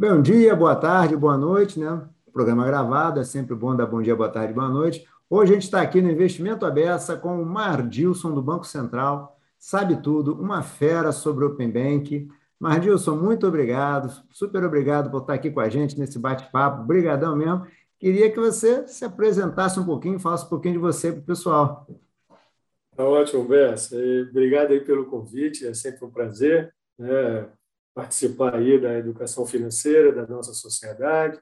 Bom dia, boa tarde, boa noite, né? Programa gravado, é sempre bom dar bom dia, boa tarde, boa noite. Hoje a gente está aqui no Investimento à Beça com o Mardilson, do Banco Central, sabe tudo, uma fera sobre Open Banking. Mardilson, muito obrigado, super obrigado por estar aqui com a gente nesse bate-papo, brigadão mesmo. Queria que você se apresentasse um pouquinho, falasse um pouquinho de você para o pessoal. Tá ótimo, Bessa. Obrigado aí pelo convite, é sempre um prazer, né, participar aí da educação financeira da nossa sociedade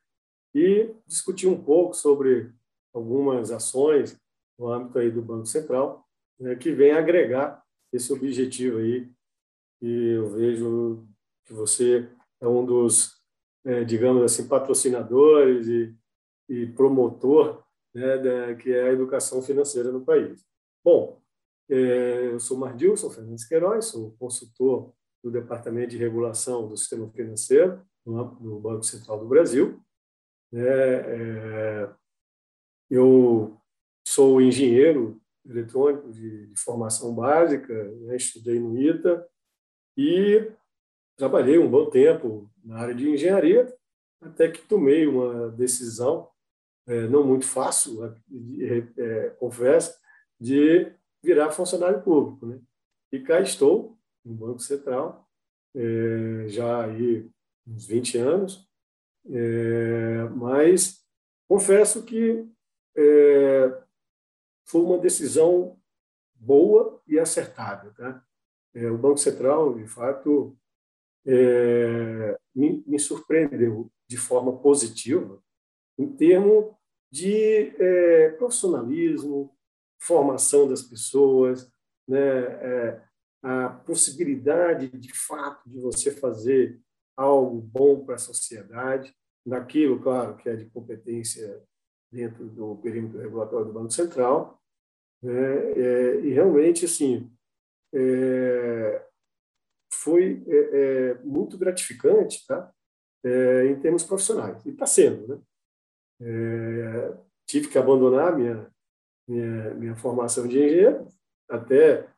e discutir um pouco sobre algumas ações no âmbito aí do Banco Central, né, que vem agregar esse objetivo aí. E eu vejo que você é um dos, digamos assim, patrocinadores e promotor, né, que é a educação financeira no país. Bom, eu sou Mardilson Fernandes Queiroz, sou consultor do Departamento de Regulação do Sistema Financeiro do Banco Central do Brasil. Eu sou engenheiro eletrônico de formação básica, estudei no ITA e trabalhei um bom tempo na área de engenharia, até que tomei uma decisão, não muito fácil, confesso, de virar funcionário público, né? E cá estou, no Banco Central, já aí uns 20 anos, mas confesso que foi uma decisão boa e acertada, tá? O Banco Central, de fato, me surpreendeu de forma positiva em termos de profissionalismo, formação das pessoas, né, a possibilidade, de fato, de você fazer algo bom para a sociedade, naquilo, claro, que é de competência dentro do perímetro regulatório do Banco Central, né, e realmente, assim, foi muito gratificante, tá? Em termos profissionais, e está sendo, né? Tive que abandonar minha formação de engenheiro, até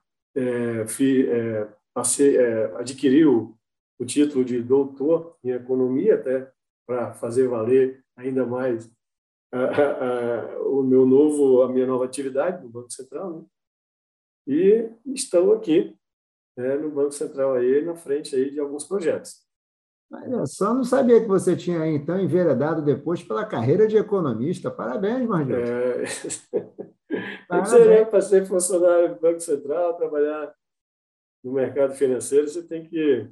adquiri o título de doutor em economia, até para fazer valer ainda mais a minha nova atividade no Banco Central, né? E estou aqui, né, no Banco Central aí, na frente aí de alguns projetos. Eu só não sabia que você tinha, então, enveredado depois pela carreira de economista. Parabéns, Mardilson. Você para ser funcionário do Banco Central, trabalhar no mercado financeiro, você tem que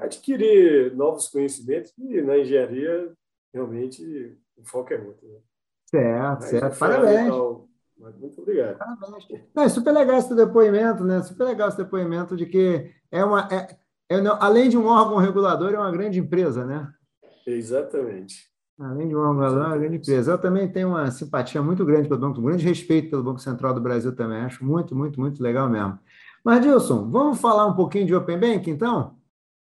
adquirir novos conhecimentos, e na engenharia, realmente, o foco é outro, né? Certo, mas certo. Parabéns. Muito obrigado. Parabéns. Não, é super legal esse depoimento, né? Super legal esse depoimento de que é uma... além de um órgão regulador, é uma grande empresa, né? Exatamente. Além de um órgão regulador, é uma grande empresa. Eu também tenho uma simpatia muito grande pelo Banco, um grande respeito pelo Banco Central do Brasil também. Acho muito, muito, muito legal mesmo. Mardilson, vamos falar um pouquinho de Open Banking, então?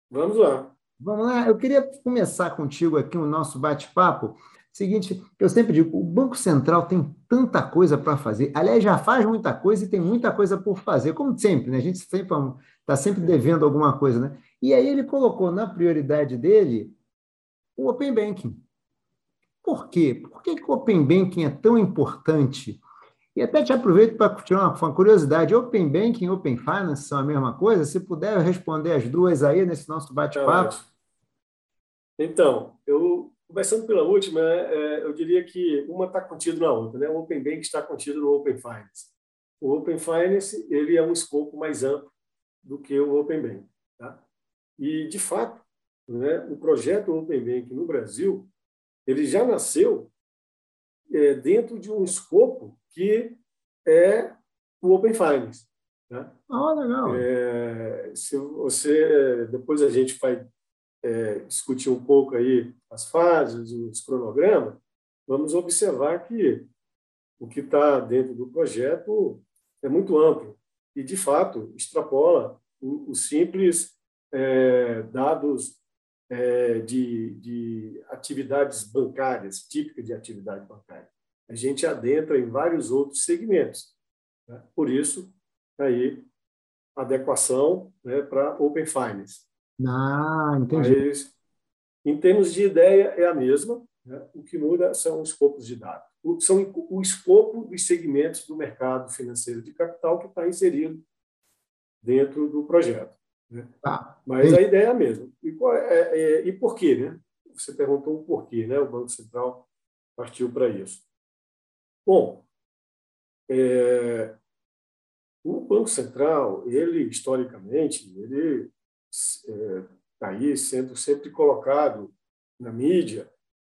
Vamos lá. Vamos lá. Eu queria começar contigo aqui o nosso bate-papo. Seguinte, eu sempre digo, o Banco Central tem tanta coisa para fazer, aliás, já faz muita coisa e tem muita coisa por fazer, como sempre, né? A gente sempre está sempre devendo alguma coisa, né? E aí ele colocou na prioridade dele o Open Banking. Por quê? Por que o Open Banking é tão importante? E até te aproveito para tirar uma curiosidade, Open Banking e Open Finance são a mesma coisa? Se puder responder as duas aí nesse nosso bate-papo. Então, começando pela última, eu diria que uma está contida na outra, né? O Open Banking está contido no Open Finance. O Open Finance, ele é um escopo mais amplo do que o Open Banking, tá? E, de fato, né, o projeto Open Banking no Brasil, ele já nasceu dentro de um escopo que é o Open Finance, tá? Ah, legal. Se você, depois a gente vai discutir um pouco aí as fases, os cronogramas, vamos observar que o que está dentro do projeto é muito amplo e, de fato, extrapola os simples dados de atividades bancárias, típicas de atividade bancária. A gente adentra em vários outros segmentos, né? Por isso, aí, adequação, né, para Open Finance. Ah, entendi. Mas, em termos de ideia, é a mesma, né? O que muda são os escopos de dados. São o escopo dos segmentos do mercado financeiro de capital que está inserido dentro do projeto, né? Ah, mas entendi. A ideia é a mesma. E por quê, né? Você perguntou o porquê, né? O Banco Central partiu para isso. Bom, o Banco Central, ele, historicamente, ele está aí sendo sempre colocado na mídia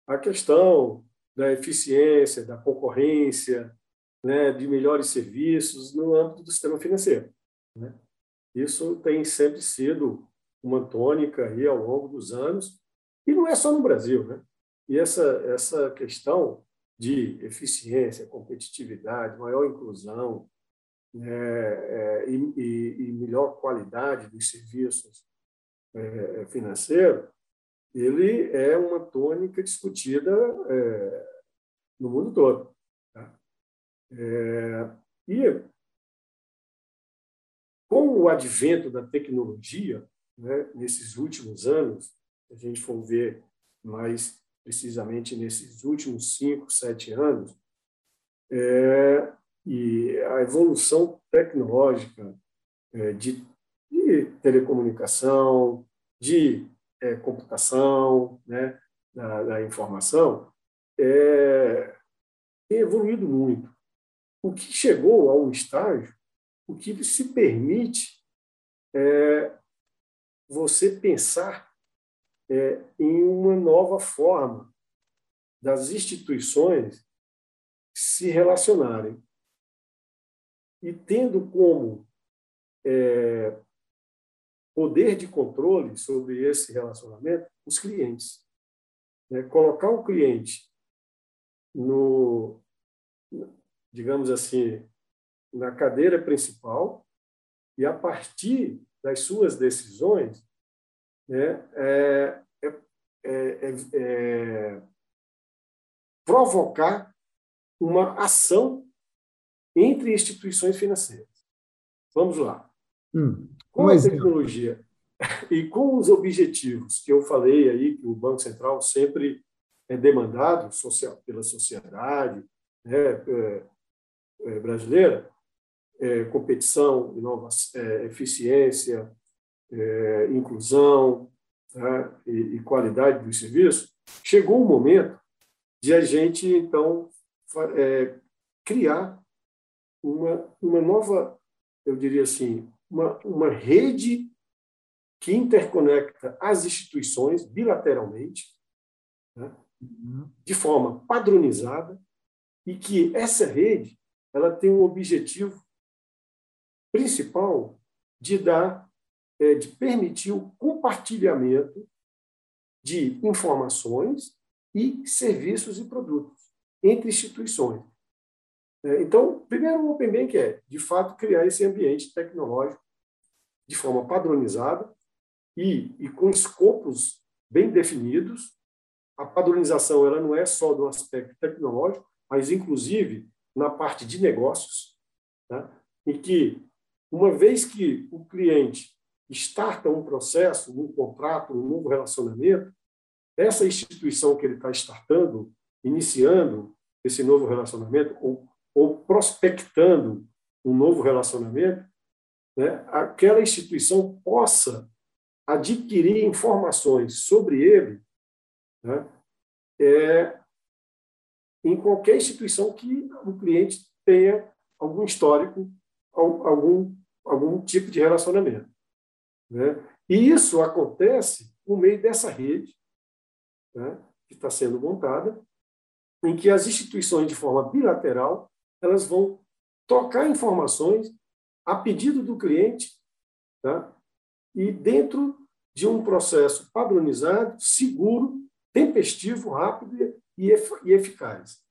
a questão da eficiência, da concorrência, né, de melhores serviços no âmbito do sistema financeiro, né? Isso tem sempre sido uma tônica aí ao longo dos anos, e não é só no Brasil, né? E essa questão de eficiência, competitividade, maior inclusão, e melhor qualidade dos serviços financeiros, ele é uma tônica discutida no mundo todo, tá? E com o advento da tecnologia, né, nesses últimos anos, se a gente for ver mais precisamente nesses últimos 5, 7 anos, e a evolução tecnológica de telecomunicação, de computação, né, da informação, tem evoluído muito. O que chegou a um estágio, o que se permite você pensar em uma nova forma das instituições se relacionarem. E tendo como poder de controle sobre esse relacionamento os clientes, né? Colocar o cliente no, digamos assim, na cadeira principal, e a partir das suas decisões, né, provocar uma ação entre instituições financeiras. Vamos lá. Com a tecnologia e com os objetivos que eu falei aí, que o Banco Central sempre é demandado pela sociedade, né, brasileira, competição, inovação, eficiência, inclusão, tá, e qualidade do serviço, chegou o momento de a gente, então, criar uma nova, eu diria assim, uma rede que interconecta as instituições bilateralmente, né, de forma padronizada, e que essa rede ela tem um objetivo principal de de permitir o compartilhamento de informações e serviços e produtos entre instituições. Então, primeiro, o Open Banking é, de fato, criar esse ambiente tecnológico de forma padronizada e com escopos bem definidos. A padronização ela não é só do aspecto tecnológico, mas, inclusive, na parte de negócios, tá? Em que, uma vez que o cliente starta um processo, um contrato, um novo relacionamento, essa instituição que ele está startando, iniciando esse novo relacionamento, ou prospectando um novo relacionamento, né, aquela instituição possa adquirir informações sobre ele, né, em qualquer instituição que o cliente tenha algum histórico, algum tipo de relacionamento, né? E isso acontece por meio dessa rede, né, que está sendo montada, em que as instituições, de forma bilateral, elas vão trocar informações a pedido do cliente, tá? E dentro de um processo padronizado, seguro, tempestivo, rápido e eficaz.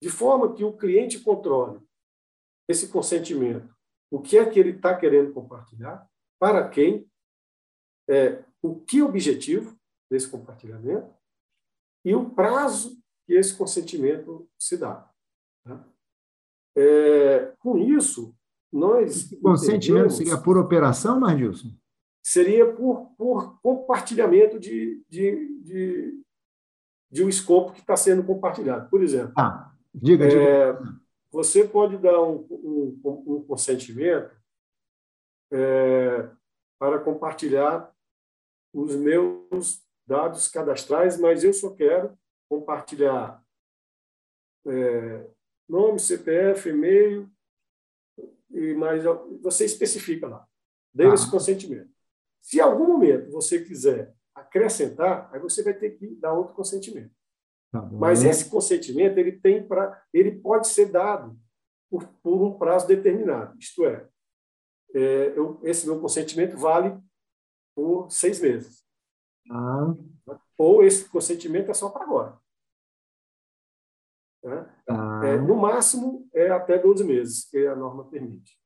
De forma que o cliente controle esse consentimento, o que é que ele está querendo compartilhar, para quem, o que objetivo desse compartilhamento e o prazo que esse consentimento se dá, tá? Com isso, nós... O consentimento seria por operação, Mardilson? seria por compartilhamento de um escopo que está sendo compartilhado. Por exemplo, você pode dar um consentimento para compartilhar os meus dados cadastrais, mas eu só quero compartilhar nome, CPF, e-mail, mas você especifica lá. Deu esse consentimento. Se em algum momento você quiser acrescentar, aí você vai ter que dar outro consentimento. Mas esse consentimento ele pode ser dado por um prazo determinado. Isto é, esse meu consentimento vale por 6 meses. Ou esse consentimento é só para agora. No máximo, é até 12 meses que a norma permite.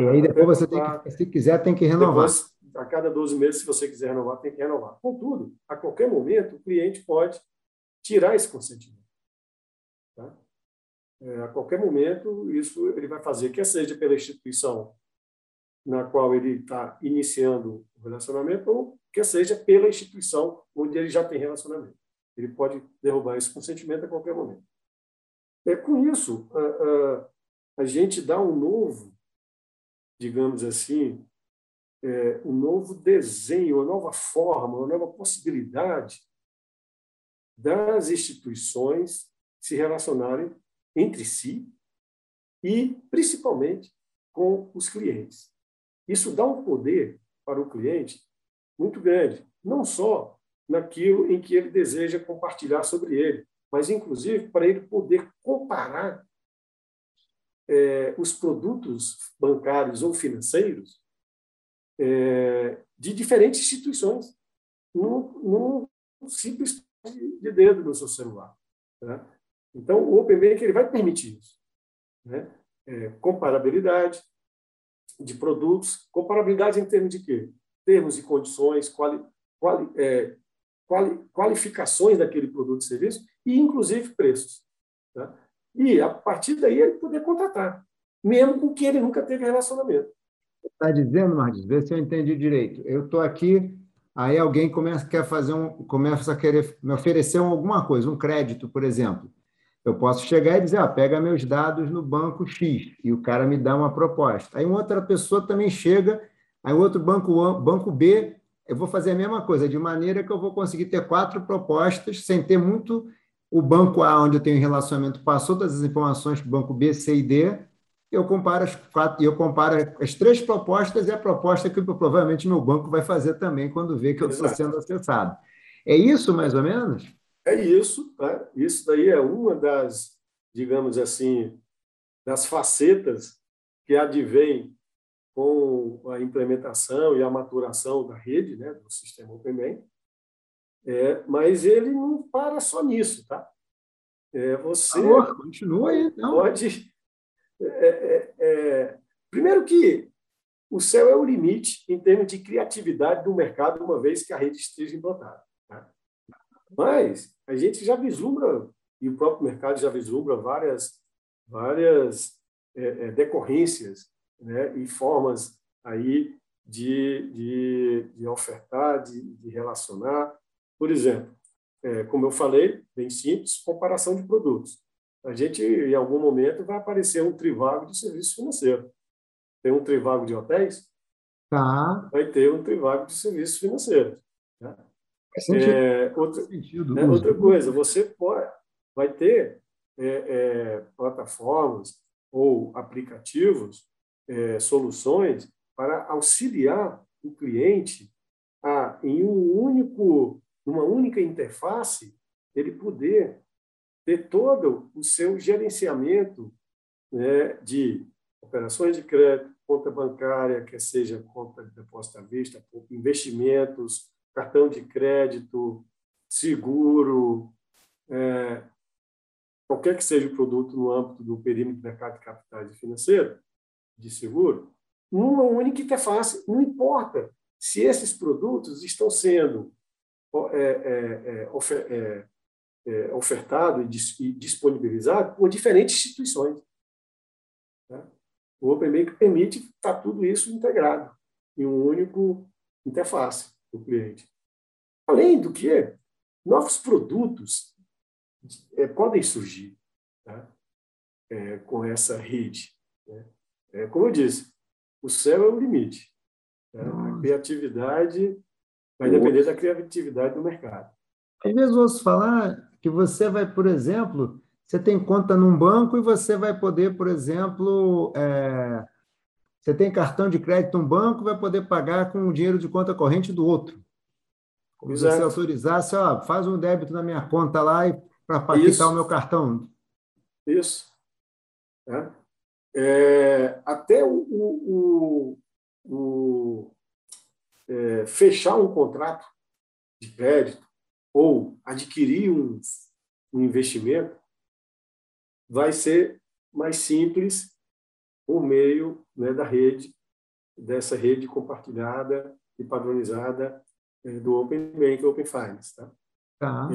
E aí depois você tem que, se quiser, tem que renovar. Depois, a cada 12 meses, se você quiser renovar, tem que renovar. Contudo, a qualquer momento, o cliente pode tirar esse consentimento. A qualquer momento, isso ele vai fazer, quer seja pela instituição na qual ele está iniciando o relacionamento ou quer seja pela instituição onde ele já tem relacionamento. Ele pode derrubar esse consentimento a qualquer momento. Com isso, a gente dá um novo, digamos assim, um novo desenho, uma nova forma, uma nova possibilidade das instituições se relacionarem entre si e, principalmente, com os clientes. Isso dá um poder para o cliente muito grande, não só naquilo em que ele deseja compartilhar sobre ele, mas, inclusive, para ele poder comparar os produtos bancários ou financeiros de diferentes instituições num simples de dedo no seu celular. Então, o Open Banking ele vai permitir isso. Comparabilidade de produtos, comparabilidade em termos de quê? Termos e condições, qualificações daquele produto e serviço e, inclusive, preços. E, a partir daí, ele poder contratar, mesmo com quem ele nunca teve relacionamento. Você está dizendo, Mardilson, vê se eu entendi direito. Eu estou aqui, aí alguém começa a querer me oferecer alguma coisa, um crédito, por exemplo. Eu posso chegar e dizer, pega meus dados no banco X, e o cara me dá uma proposta. Aí uma outra pessoa também chega, aí outro banco B, eu vou fazer a mesma coisa, de maneira que eu vou conseguir ter 4 propostas, sem ter muito... O banco A, onde eu tenho relacionamento, passou todas as informações para o banco B, C e D, eu comparo as 3 propostas e a proposta que provavelmente meu banco vai fazer também quando vê que eu estou sendo acessado. É isso, mais ou menos? É isso. Isso daí é uma das, digamos assim, das facetas que advém com a implementação e a maturação da rede, do sistema Open Banking. Mas ele não para só nisso, você continua aí, então. Pode. Primeiro que o céu é o limite em termos de criatividade do mercado, uma vez que a rede esteja implantada. Mas a gente já vislumbra, e o próprio mercado já vislumbra várias decorrências, e formas aí de ofertar, de relacionar. Por exemplo, como eu falei, bem simples, comparação de produtos. A gente, em algum momento, vai aparecer um trivago de serviço financeiro. Tem um trivago de hotéis, vai ter um trivago de serviço financeiro. Outra coisa, você vai ter plataformas ou aplicativos, soluções para auxiliar o cliente em uma única interface, ele poder ter todo o seu gerenciamento de operações de crédito, conta bancária, quer seja conta de depósito à vista, investimentos, cartão de crédito, seguro, qualquer que seja o produto no âmbito do perímetro do mercado de capitais e financeiro, de seguro, numa única interface. Não importa se esses produtos estão sendo ofertado e disponibilizado por diferentes instituições. O Open Banking permite estar tudo isso integrado em um único interface do cliente. Além do que, novos produtos podem surgir, tá? Com essa rede. Né? Como eu disse, o céu é o limite. Tá? A criatividade vai depender da criatividade do mercado. Às vezes eu ouço falar que você vai, por exemplo, você tem conta num banco e você vai poder, por exemplo, você tem cartão de crédito num banco e vai poder pagar com o dinheiro de conta corrente do outro. Se você autorizasse, ó, faz um débito na minha conta lá para pagar o meu cartão. Isso. Até fechar um contrato de crédito ou adquirir um investimento vai ser mais simples por meio, né, dessa rede compartilhada e padronizada do Open Banking, Open Finance. Tá? Tá.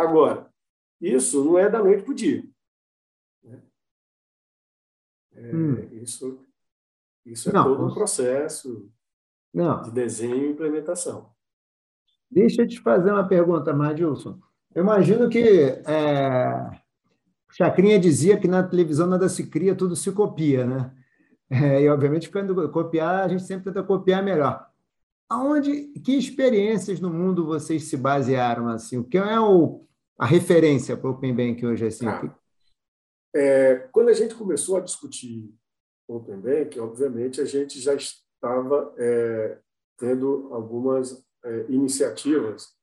Agora, isso não é da noite para o dia. Né? Isso não, é todo um processo de desenho e implementação. Deixa eu te fazer uma pergunta, Mardilson. Eu imagino que Chacrinha dizia que na televisão nada se cria, tudo se copia, né? E, obviamente, quando copiar, a gente sempre tenta copiar melhor. Que experiências no mundo vocês se basearam? Assim? Qual é a referência para o Open Banking hoje? Assim? Quando a gente começou a discutir Open Banking, obviamente, a gente já estava tendo algumas iniciativas,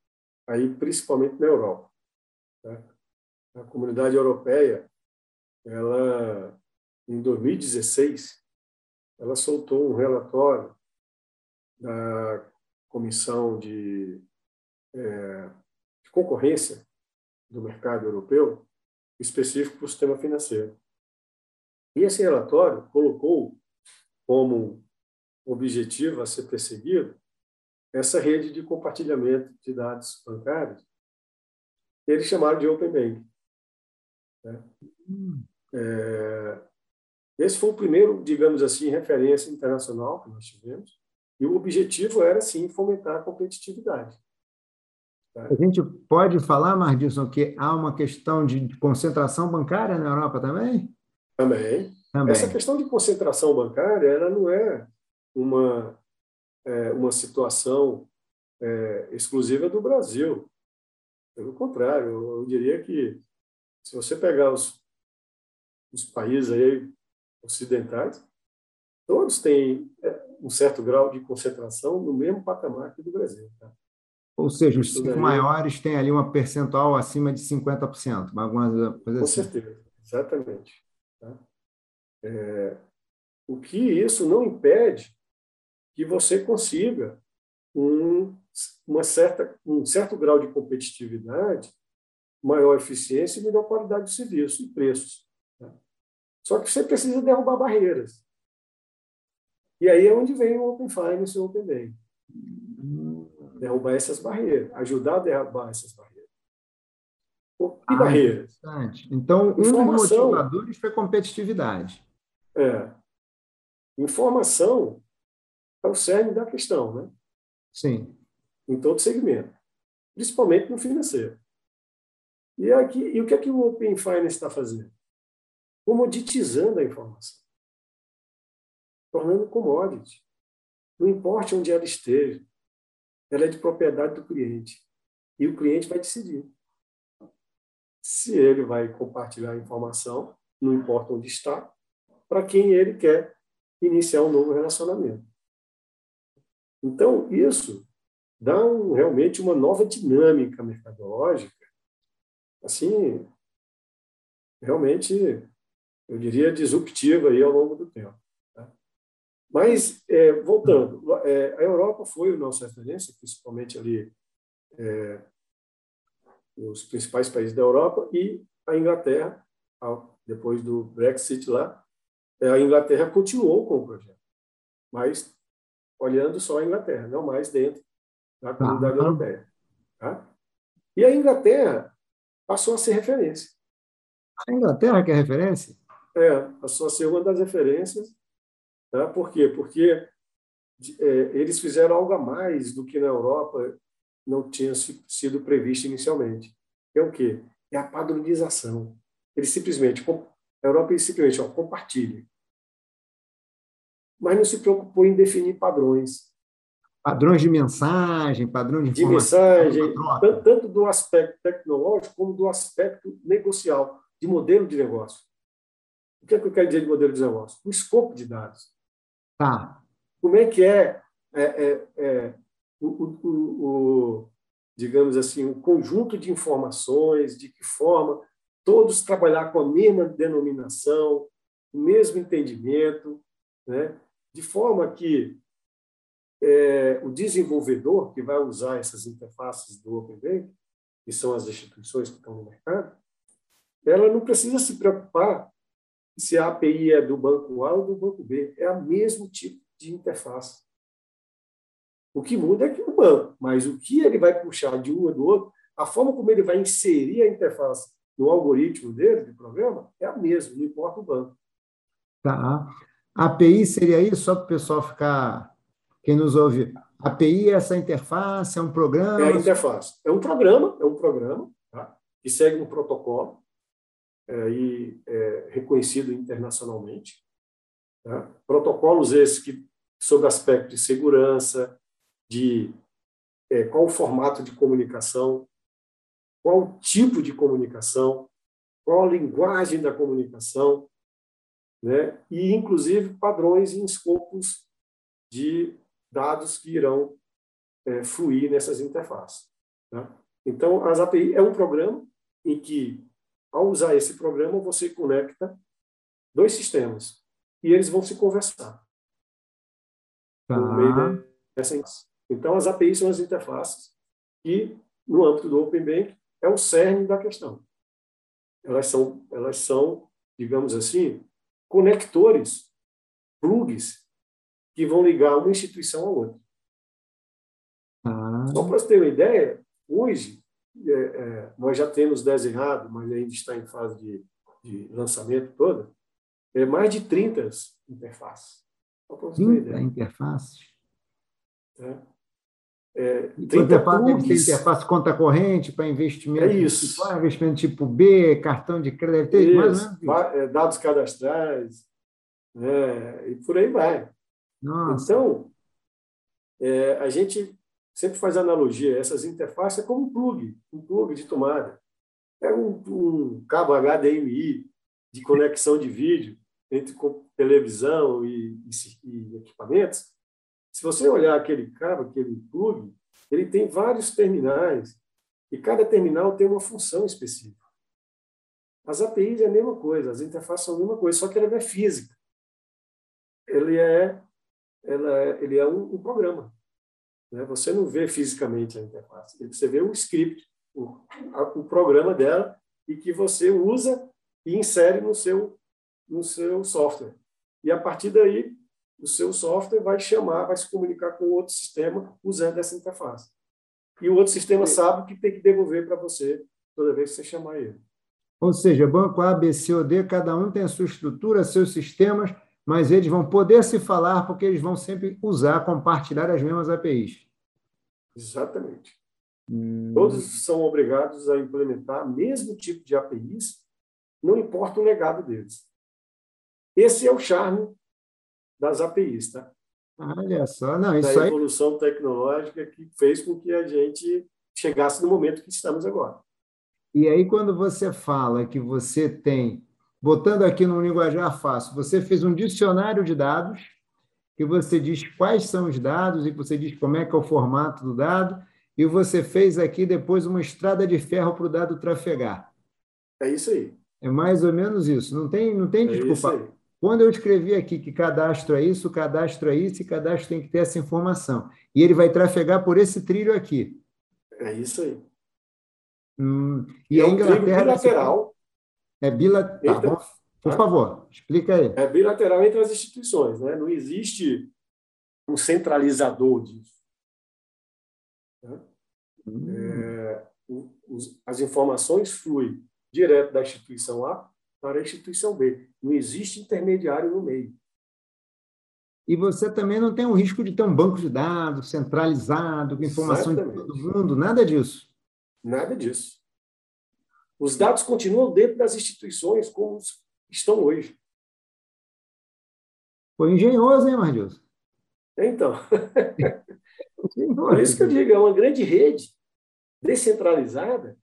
aí, principalmente na Europa. Tá? A comunidade europeia, ela, em 2016, ela soltou um relatório da Comissão de Concorrência do Mercado Europeu, específico para o sistema financeiro. E esse relatório colocou como objetivo a ser perseguido essa rede de compartilhamento de dados bancários, que eles chamaram de Open Banking. Esse foi o primeiro, digamos assim, referência internacional que nós tivemos, e o objetivo era, sim, fomentar a competitividade. Tá? A gente pode falar, Mardilson, que há uma questão de concentração bancária na Europa também? Também. Essa questão de concentração bancária, ela não é uma situação exclusiva do Brasil. Pelo contrário, eu diria que se você pegar os países aí ocidentais, todos têm um certo grau de concentração no mesmo patamar que do Brasil. Tá? Ou seja, os cinco maiores têm ali uma percentual acima de 50%. Algumas coisas assim. Com certeza, exatamente. Tá? O que isso não impede que você consiga um certo grau de competitividade, maior eficiência e melhor qualidade de serviço e preços. Tá? Só que você precisa derrubar barreiras. E aí é onde vem o Open Finance e o Open Banking. Derrubar essas barreiras, ajudar a derrubar essas barreiras. Que barreiras? Então, dos motivadores foi competitividade. Informação é o cerne da questão, né? Sim. Em todo segmento, principalmente no financeiro. E o que é que o Open Finance está fazendo? Comoditizando a informação, tornando commodity. Não importa onde ela esteja, ela é de propriedade do cliente. E o cliente vai decidir se ele vai compartilhar a informação, não importa onde está, para quem ele quer iniciar um novo relacionamento. Então, isso dá realmente uma nova dinâmica mercadológica, assim, realmente, eu diria, disruptiva aí ao longo do tempo. Tá? Mas, voltando, a Europa foi a nossa referência, principalmente ali os principais países da Europa e a Inglaterra, depois do Brexit lá, a Inglaterra continuou com o projeto, mas olhando só a Inglaterra, não mais dentro da comunidade europeia. Tá? E a Inglaterra passou a ser referência. A Inglaterra que é referência? Passou a ser uma das referências. Tá? Por quê? Porque eles fizeram algo a mais do que na Europa não tinha sido previsto inicialmente. É o quê? É a padronização. Eles simplesmente, a Europa simplesmente compartilha. Mas não se preocupou em definir padrões. Padrões de mensagem, padrões de informação. De mensagem, tanto do aspecto tecnológico como do aspecto negocial, de modelo de negócio. O que é que eu quero dizer de modelo de negócio? O escopo de dados. Tá. Como é que digamos assim, o conjunto de informações, de que forma todos trabalhar com a mesma denominação, o mesmo entendimento, né? De forma que o desenvolvedor que vai usar essas interfaces do Open Banking, que são as instituições que estão no mercado, ela não precisa se preocupar se a API é do banco A ou do banco B. É o mesmo tipo de interface. O que muda é que o banco, mas o que ele vai puxar de um ou do outro, a forma como ele vai inserir a interface no algoritmo dele, do programa, é a mesma, não importa o banco. Tá. API seria isso, só para o pessoal ficar... Quem nos ouve, API é essa interface, é um programa? É a interface. É um programa tá? Que segue um protocolo reconhecido internacionalmente. Tá? Protocolos esses que, sobre aspecto de segurança, de qual o formato de comunicação, qual o tipo de comunicação, qual a linguagem da comunicação, né? E, inclusive, padrões em escopos de dados que irão fluir nessas interfaces. Tá? Então, as API é um programa em que, ao usar esse programa, você conecta dois sistemas e eles vão se conversar. Tá. Por meio dessa interface. Então, as APIs são as interfaces e, no âmbito do Open Banking, é o cerne da questão. Elas são, digamos assim, conectores, plugs, que vão ligar uma instituição à outra. Ah. Só para você ter uma ideia, hoje nós já temos desenhado, mas ainda está em fase de lançamento toda, mais de 30 interfaces. Só para você ter uma ideia. 30 interfaces? 30 plugs. Interface conta corrente para investimento. É isso. Tipo A, investimento tipo B, cartão de crédito. Mais dados cadastrais, e por aí vai. Nossa. Então, a gente sempre faz analogia, essas interfaces é como um plug de tomada. É um cabo HDMI de conexão de vídeo entre televisão e equipamentos. Se você olhar aquele cabo, aquele plug, ele tem vários terminais e cada terminal tem uma função específica. As APIs é a mesma coisa, as interfaces são a mesma coisa, só que ela não é física. Ele é um programa. Né? Você não vê fisicamente a interface, você vê o script, o programa dela, e que você usa e insere no seu software. E, a partir daí, o seu software vai se comunicar com outro sistema usando essa interface. E o outro sistema sabe que tem que devolver para você toda vez que você chamar ele. Ou seja, banco A, B, C ou D, cada um tem a sua estrutura, seus sistemas, mas eles vão poder se falar porque eles vão sempre usar, compartilhar as mesmas APIs. Exatamente. Todos são obrigados a implementar o mesmo tipo de APIs, não importa o legado deles. Esse é o charme das APIs, tá? Olha só, não, isso aí... Da evolução tecnológica que fez com que a gente chegasse no momento que estamos agora. E aí, quando você fala que você tem... Botando aqui no linguajar fácil, você fez um dicionário de dados, que você diz quais são os dados e você diz como é que é o formato do dado, e você fez aqui depois uma estrada de ferro para o dado trafegar. É isso aí. É mais ou menos isso. Não tem desculpa. Quando eu escrevi aqui que cadastro é isso, e cadastro tem que ter essa informação. E ele vai trafegar por esse trilho aqui. É isso aí. E a Inglaterra... trilho bilateral. É bilateral. Por favor, explica aí. É bilateral entre as instituições, né? Não existe um centralizador disso. Né? As informações fluem direto da instituição A para a instituição B. Não existe intermediário no meio. e você também não tem o risco de ter um banco de dados centralizado, com informação Exatamente. De todo mundo, nada disso. Nada disso. Os dados continuam dentro das instituições como estão hoje. Foi engenhoso, hein, Mardilson? Então, por isso que eu digo, é uma grande rede descentralizada,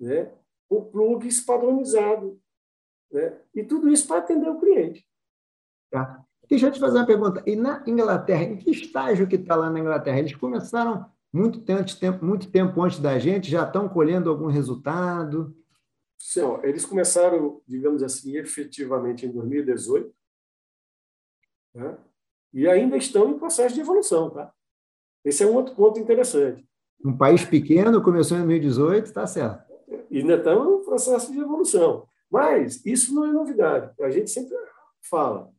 né, com plugs padronizados, né, e tudo isso para atender o cliente. Tá. Deixa eu te fazer uma pergunta. E na Inglaterra, em que estágio que está lá na Inglaterra? Eles começaram muito tempo antes da gente, já estão colhendo algum resultado? Sim, eles começaram, digamos assim, efetivamente em 2018, né? E ainda estão em processo de evolução, tá? Esse é um outro ponto interessante. Um país pequeno, começou em 2018, está certo. E ainda estão em processo de evolução. Mas isso não é novidade. A gente sempre fala.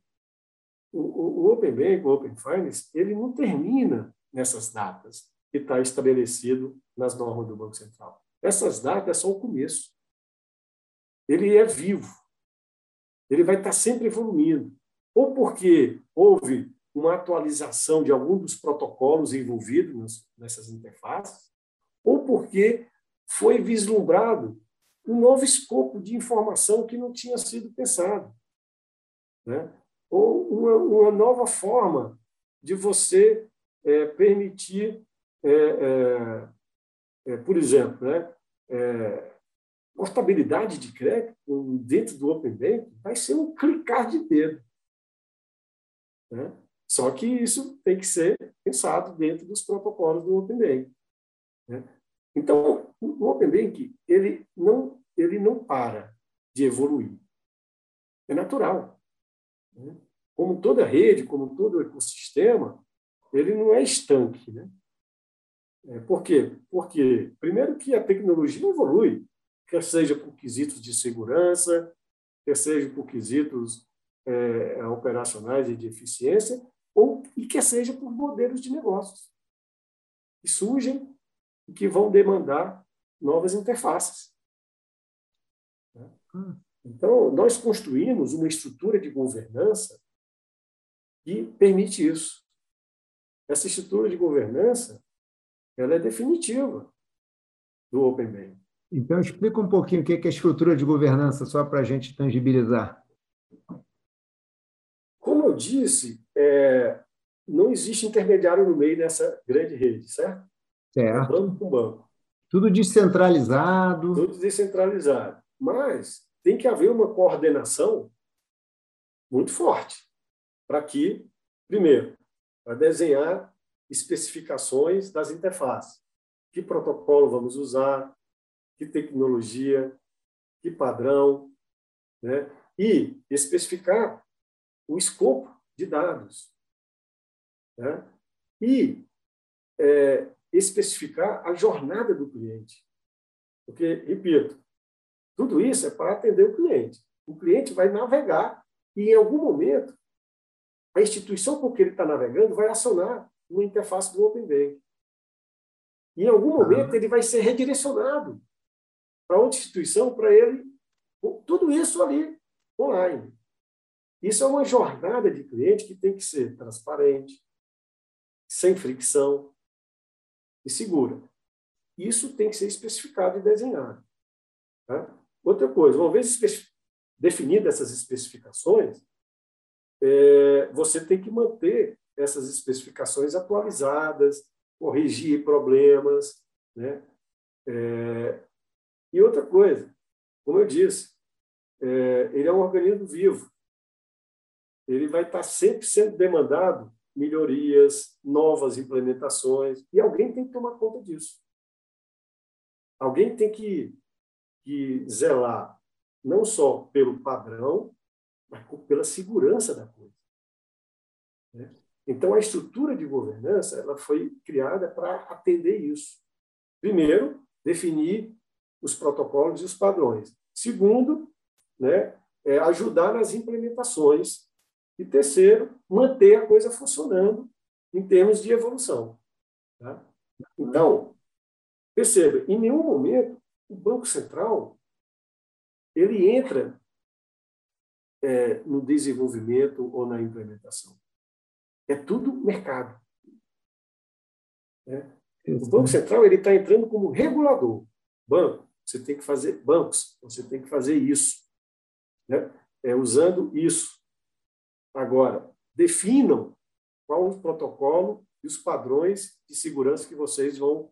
O Open Banking, o Open Finance, ele não termina nessas datas que está estabelecido nas normas do Banco Central. Essas datas são o começo. Ele é vivo. Ele vai estar sempre evoluindo. Ou porque houve uma atualização de algum dos protocolos envolvidos nessas interfaces, ou porque foi vislumbrado um novo escopo de informação que não tinha sido pensado, né? Ou uma nova forma de você permitir, por exemplo, né, portabilidade de crédito dentro do Open Banking vai ser um clicar de dedo, né? Só que isso tem que ser pensado dentro dos protocolos do Open Banking, né? Então, o Open Banking ele não para de evoluir. É natural, né? Como toda rede, como todo ecossistema, ele não é estanque, né? Por quê? Porque, primeiro, que a tecnologia evolui, quer seja por quesitos de segurança, quer seja por quesitos operacionais e de eficiência, e quer seja por modelos de negócios que surgem e que vão demandar novas interfaces. Então, nós construímos uma estrutura de governança que permite isso. Essa estrutura de governança, ela é definitiva do Open Banking. Então, explica um pouquinho o que é a estrutura de governança, só para a gente tangibilizar. Como eu disse, não existe intermediário no meio dessa grande rede, certo? Certo. Banco com banco. Tudo descentralizado. Tudo descentralizado. Mas tem que haver uma coordenação muito forte para que, primeiro, para desenhar especificações das interfaces. Que protocolo vamos usar, que tecnologia, que padrão, né? E especificar o escopo de dados, né? E especificar a jornada do cliente. Porque, repito, tudo isso é para atender o cliente. O cliente vai navegar e, em algum momento, a instituição com que ele está navegando vai acionar uma interface do Open Banking. E, em algum momento, ele vai ser redirecionado para outra instituição, para ele, tudo isso ali, online. Isso é uma jornada de cliente que tem que ser transparente, sem fricção e segura. Isso tem que ser especificado e desenhado, tá? Outra coisa, uma vez definidas essas especificações, você tem que manter essas especificações atualizadas, corrigir problemas, né? E outra coisa, como eu disse, ele é um organismo vivo. Ele vai estar sempre sendo demandado melhorias, novas implementações, e alguém tem que tomar conta disso. Alguém tem que zelar não só pelo padrão, mas pela segurança da coisa, né? Então, a estrutura de governança ela foi criada para atender isso. Primeiro, definir os protocolos e os padrões. Segundo, né, ajudar nas implementações. E terceiro, manter a coisa funcionando em termos de evolução, tá? Então, perceba, em nenhum momento o Banco Central ele entra no desenvolvimento ou na implementação. É tudo mercado. Né? O Banco Central ele está entrando como regulador. Banco, você tem que fazer bancos, você tem que fazer isso. Né? É, usando isso. Agora, definam qual o protocolo e os padrões de segurança que vocês vão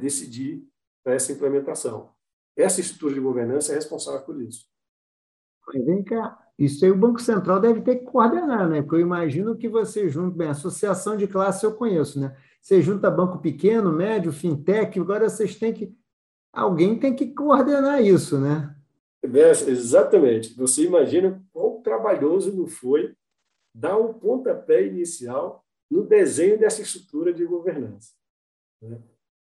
decidir para essa implementação. Essa estrutura de governança é responsável por isso. Mas vem cá, isso aí o Banco Central deve ter que coordenar, né? Porque eu imagino que você junta, bem, associação de classe eu conheço, né? Você junta banco pequeno, médio, fintech, agora vocês têm que... Alguém tem que coordenar isso, né? É, exatamente. Você imagina quão trabalhoso não foi dar um pontapé inicial no desenho dessa estrutura de governança. Né?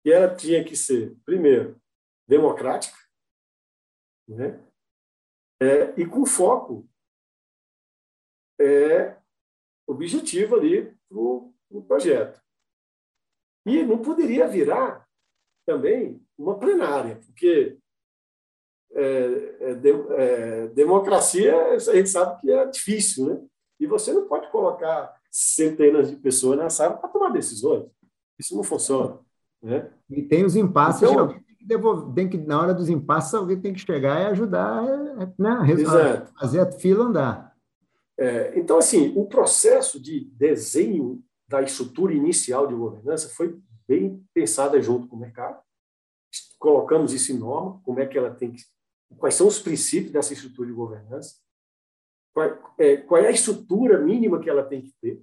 E ela tinha que ser, primeiro, democrática, né? E com foco objetivo ali pro projeto. E não poderia virar também uma plenária, porque democracia, a gente sabe que é difícil, né? E você não pode colocar centenas de pessoas na sala para tomar decisões. Isso não funciona. Né? E tem os impasses. Então, alguém tem que devolver, na hora dos impasses, alguém tem que chegar e ajudar, né? Exato. Fazer a fila andar. É, então, assim, o processo de desenho da estrutura inicial de governança foi bem pensada junto com o mercado. Colocamos isso em norma, como é que ela tem que... Quais são os princípios dessa estrutura de governança? Qual é a estrutura mínima que ela tem que ter?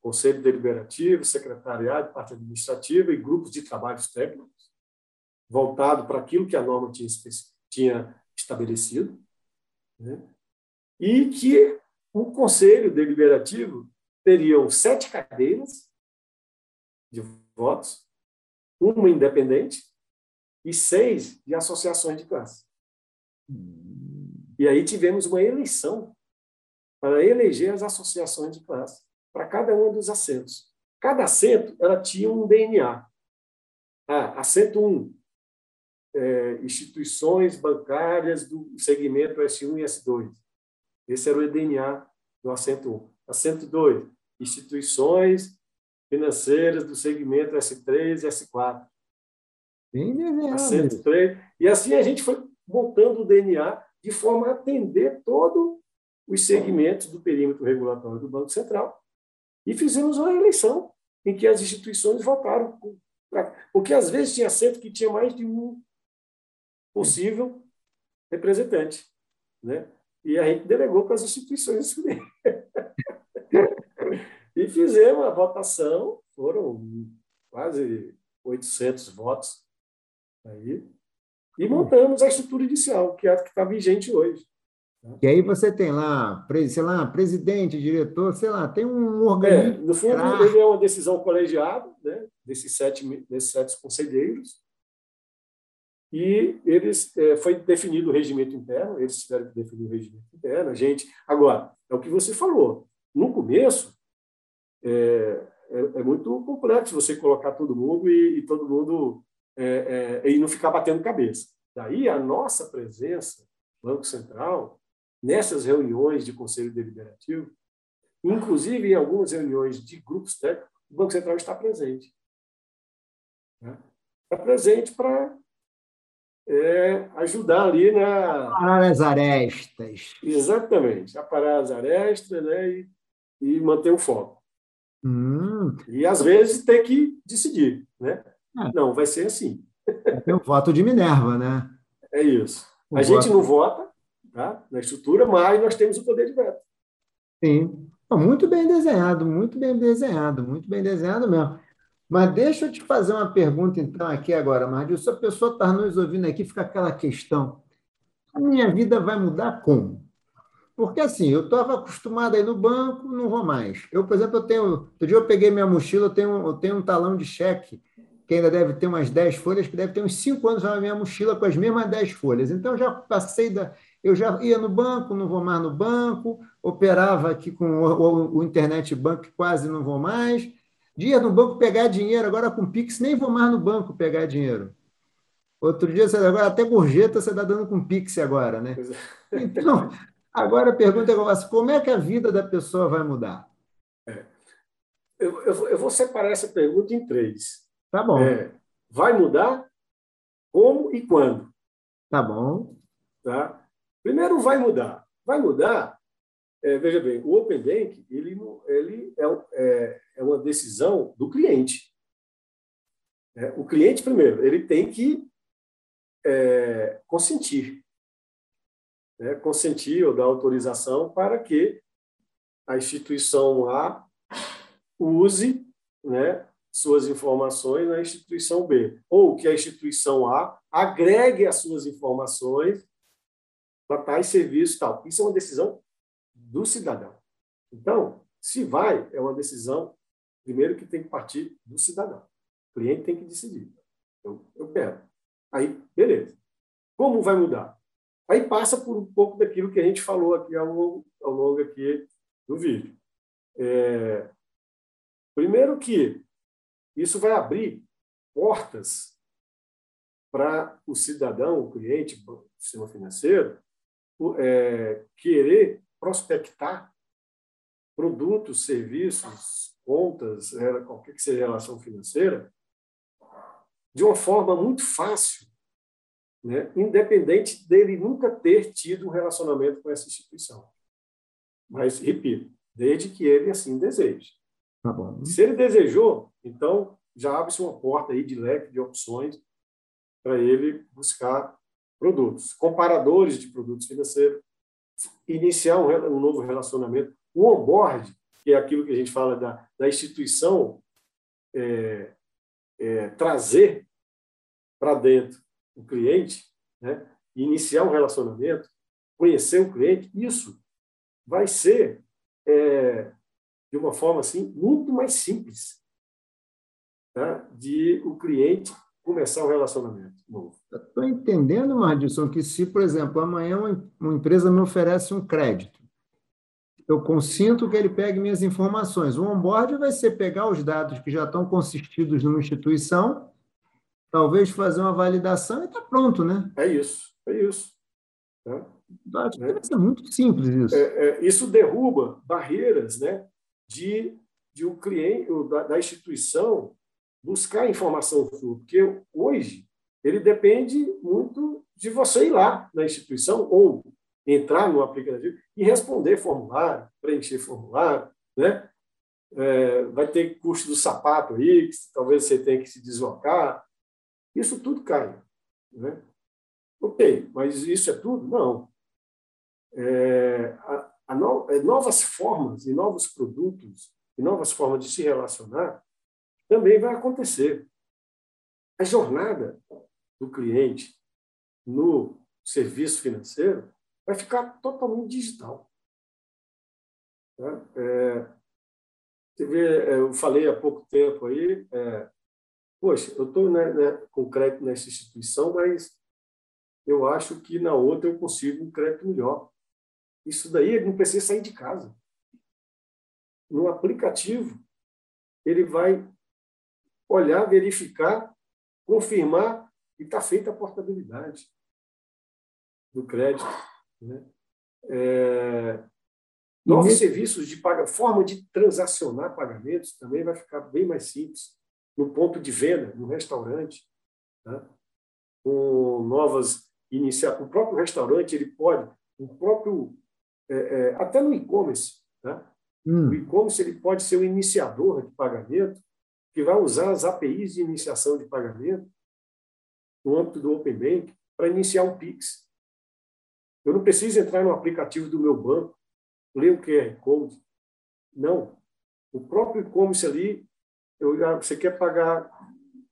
Conselho deliberativo, secretariado, parte administrativa e grupos de trabalhos técnicos, voltado para aquilo que a norma tinha estabelecido, né? E que o conselho deliberativo teriam 7 cadeiras de votos, uma independente e 6 de associações de classe. E aí tivemos uma eleição para eleger as associações de classe para cada um dos assentos. Cada assento, ela tinha um DNA. Ah, assento 1, instituições bancárias do segmento S1 e S2. Esse era o DNA do assento 1. Assento 2, instituições financeiras do segmento S3 e S4. Bem, assento 3. E assim a gente foi montando o DNA de forma a atender todos os segmentos do perímetro regulatório do Banco Central. E fizemos uma eleição em que as instituições votaram. Porque, às vezes, tinha assento que tinha mais de um possível representante. Né? E a gente delegou para as instituições. E fizemos a votação, foram quase 800 votos. Aí, e montamos a estrutura inicial, que é a que está vigente hoje. E aí você tem lá, sei lá, presidente, diretor, sei lá, tem um organismo... no fundo, ele é uma decisão colegiada, né, desses sete conselheiros, e eles, foi definido o regimento interno, eles tiveram que definir o regimento interno, a gente... Agora, é o que você falou, no começo, é muito complexo você colocar todo mundo e todo mundo... e não ficar batendo cabeça. Daí, a nossa presença, Banco Central, nessas reuniões de conselho deliberativo, inclusive em algumas reuniões de grupos técnicos, o Banco Central está presente. Está presente para ajudar ali na... Parar as arestas. Exatamente, aparar as arestas, né, e manter o foco. E, às vezes, tem que decidir. Né? Não, vai ser assim. É o voto de Minerva, né? É isso. A gente não vota, tá, na estrutura, mas nós temos o poder de veto. Sim. Muito bem desenhado, muito bem desenhado, muito bem desenhado mesmo. Mas deixa eu te fazer uma pergunta, então, aqui agora, Mardilson. Se a pessoa está nos ouvindo aqui, fica aquela questão. A minha vida vai mudar como? Porque, assim, eu estava acostumado a ir no banco, não vou mais. Eu, por exemplo, outro dia eu peguei minha mochila, eu tenho um talão de cheque, que ainda deve ter umas 10 folhas, que deve ter uns 5 anos na minha mochila com as mesmas 10 folhas. Então, eu já ia no banco, não vou mais no banco, operava aqui com o internet banco, quase não vou mais. Dia no banco pegar dinheiro, agora com Pix, nem vou mais no banco pegar dinheiro. Outro dia, agora até gorjeta você está dando com Pix agora, né? Então, Agora a pergunta é como é que a vida da pessoa vai mudar? Eu vou separar essa pergunta em três. Tá bom. Vai mudar? Como e quando? Tá bom. Tá? Primeiro, vai mudar. Vai mudar, veja bem, o Open Banking ele é uma decisão do cliente. O cliente, primeiro, ele tem que consentir. Consentir ou dar autorização para que a instituição A use suas informações na instituição B, ou que a instituição A agregue as suas informações para tais serviços e tal. Isso é uma decisão do cidadão. Então, se vai, é uma decisão, primeiro, que tem que partir do cidadão. O cliente tem que decidir. Eu quero. Aí, beleza. Como vai mudar? Aí passa por um pouco daquilo que a gente falou aqui ao longo aqui do vídeo. Primeiro que isso vai abrir portas para o cidadão, o cliente, o sistema financeiro, querer prospectar produtos, serviços, contas, qualquer que seja a relação financeira, de uma forma muito fácil, independente dele nunca ter tido um relacionamento com essa instituição. Mas, repito, desde que ele assim deseje. Tá bom. Se ele desejou, então já abre-se uma porta aí de leque de opções para ele buscar produtos, comparadores de produtos financeiros, iniciar um novo relacionamento, o onboard, que é aquilo que a gente fala da instituição trazer para dentro o cliente, iniciar um relacionamento, conhecer o cliente. Isso vai ser de uma forma assim muito mais simples, de o cliente começar um relacionamento novo. Estou entendendo, Mardilson, que se, por exemplo, amanhã uma empresa me oferece um crédito, eu consinto que ele pegue minhas informações. O onboard vai ser pegar os dados que já estão consistidos numa instituição, talvez fazer uma validação e está pronto, né? É isso. Acho que deve ser muito simples isso. Isso derruba barreiras, de um cliente, da instituição, buscar informação sua, porque hoje ele depende muito de você ir lá na instituição ou entrar no aplicativo e responder formulário, preencher formulário, vai ter custo do sapato aí, que talvez você tenha que se deslocar. Isso tudo cai, Ok, mas isso é tudo? Não. Novas formas e novos produtos e novas formas de se relacionar também vai acontecer. A jornada do cliente no serviço financeiro vai ficar totalmente digital. Você vê, eu falei há pouco tempo aí, poxa, eu estou com crédito nessa instituição, mas eu acho que na outra eu consigo um crédito melhor. Isso daí ele não precisa sair de casa. No aplicativo, ele vai olhar, verificar, confirmar e está feita a portabilidade do crédito. Novos serviços de forma de transacionar pagamentos também vai ficar bem mais simples. No ponto de venda, no restaurante, com novas iniciativas. O próprio restaurante, ele pode, até no e-commerce, O e-commerce ele pode ser o iniciador de pagamento, que vai usar as APIs de iniciação de pagamento no âmbito do Open Banking para iniciar um Pix. Eu não preciso entrar no aplicativo do meu banco, ler o QR Code. Não. O próprio e-commerce ali, você quer pagar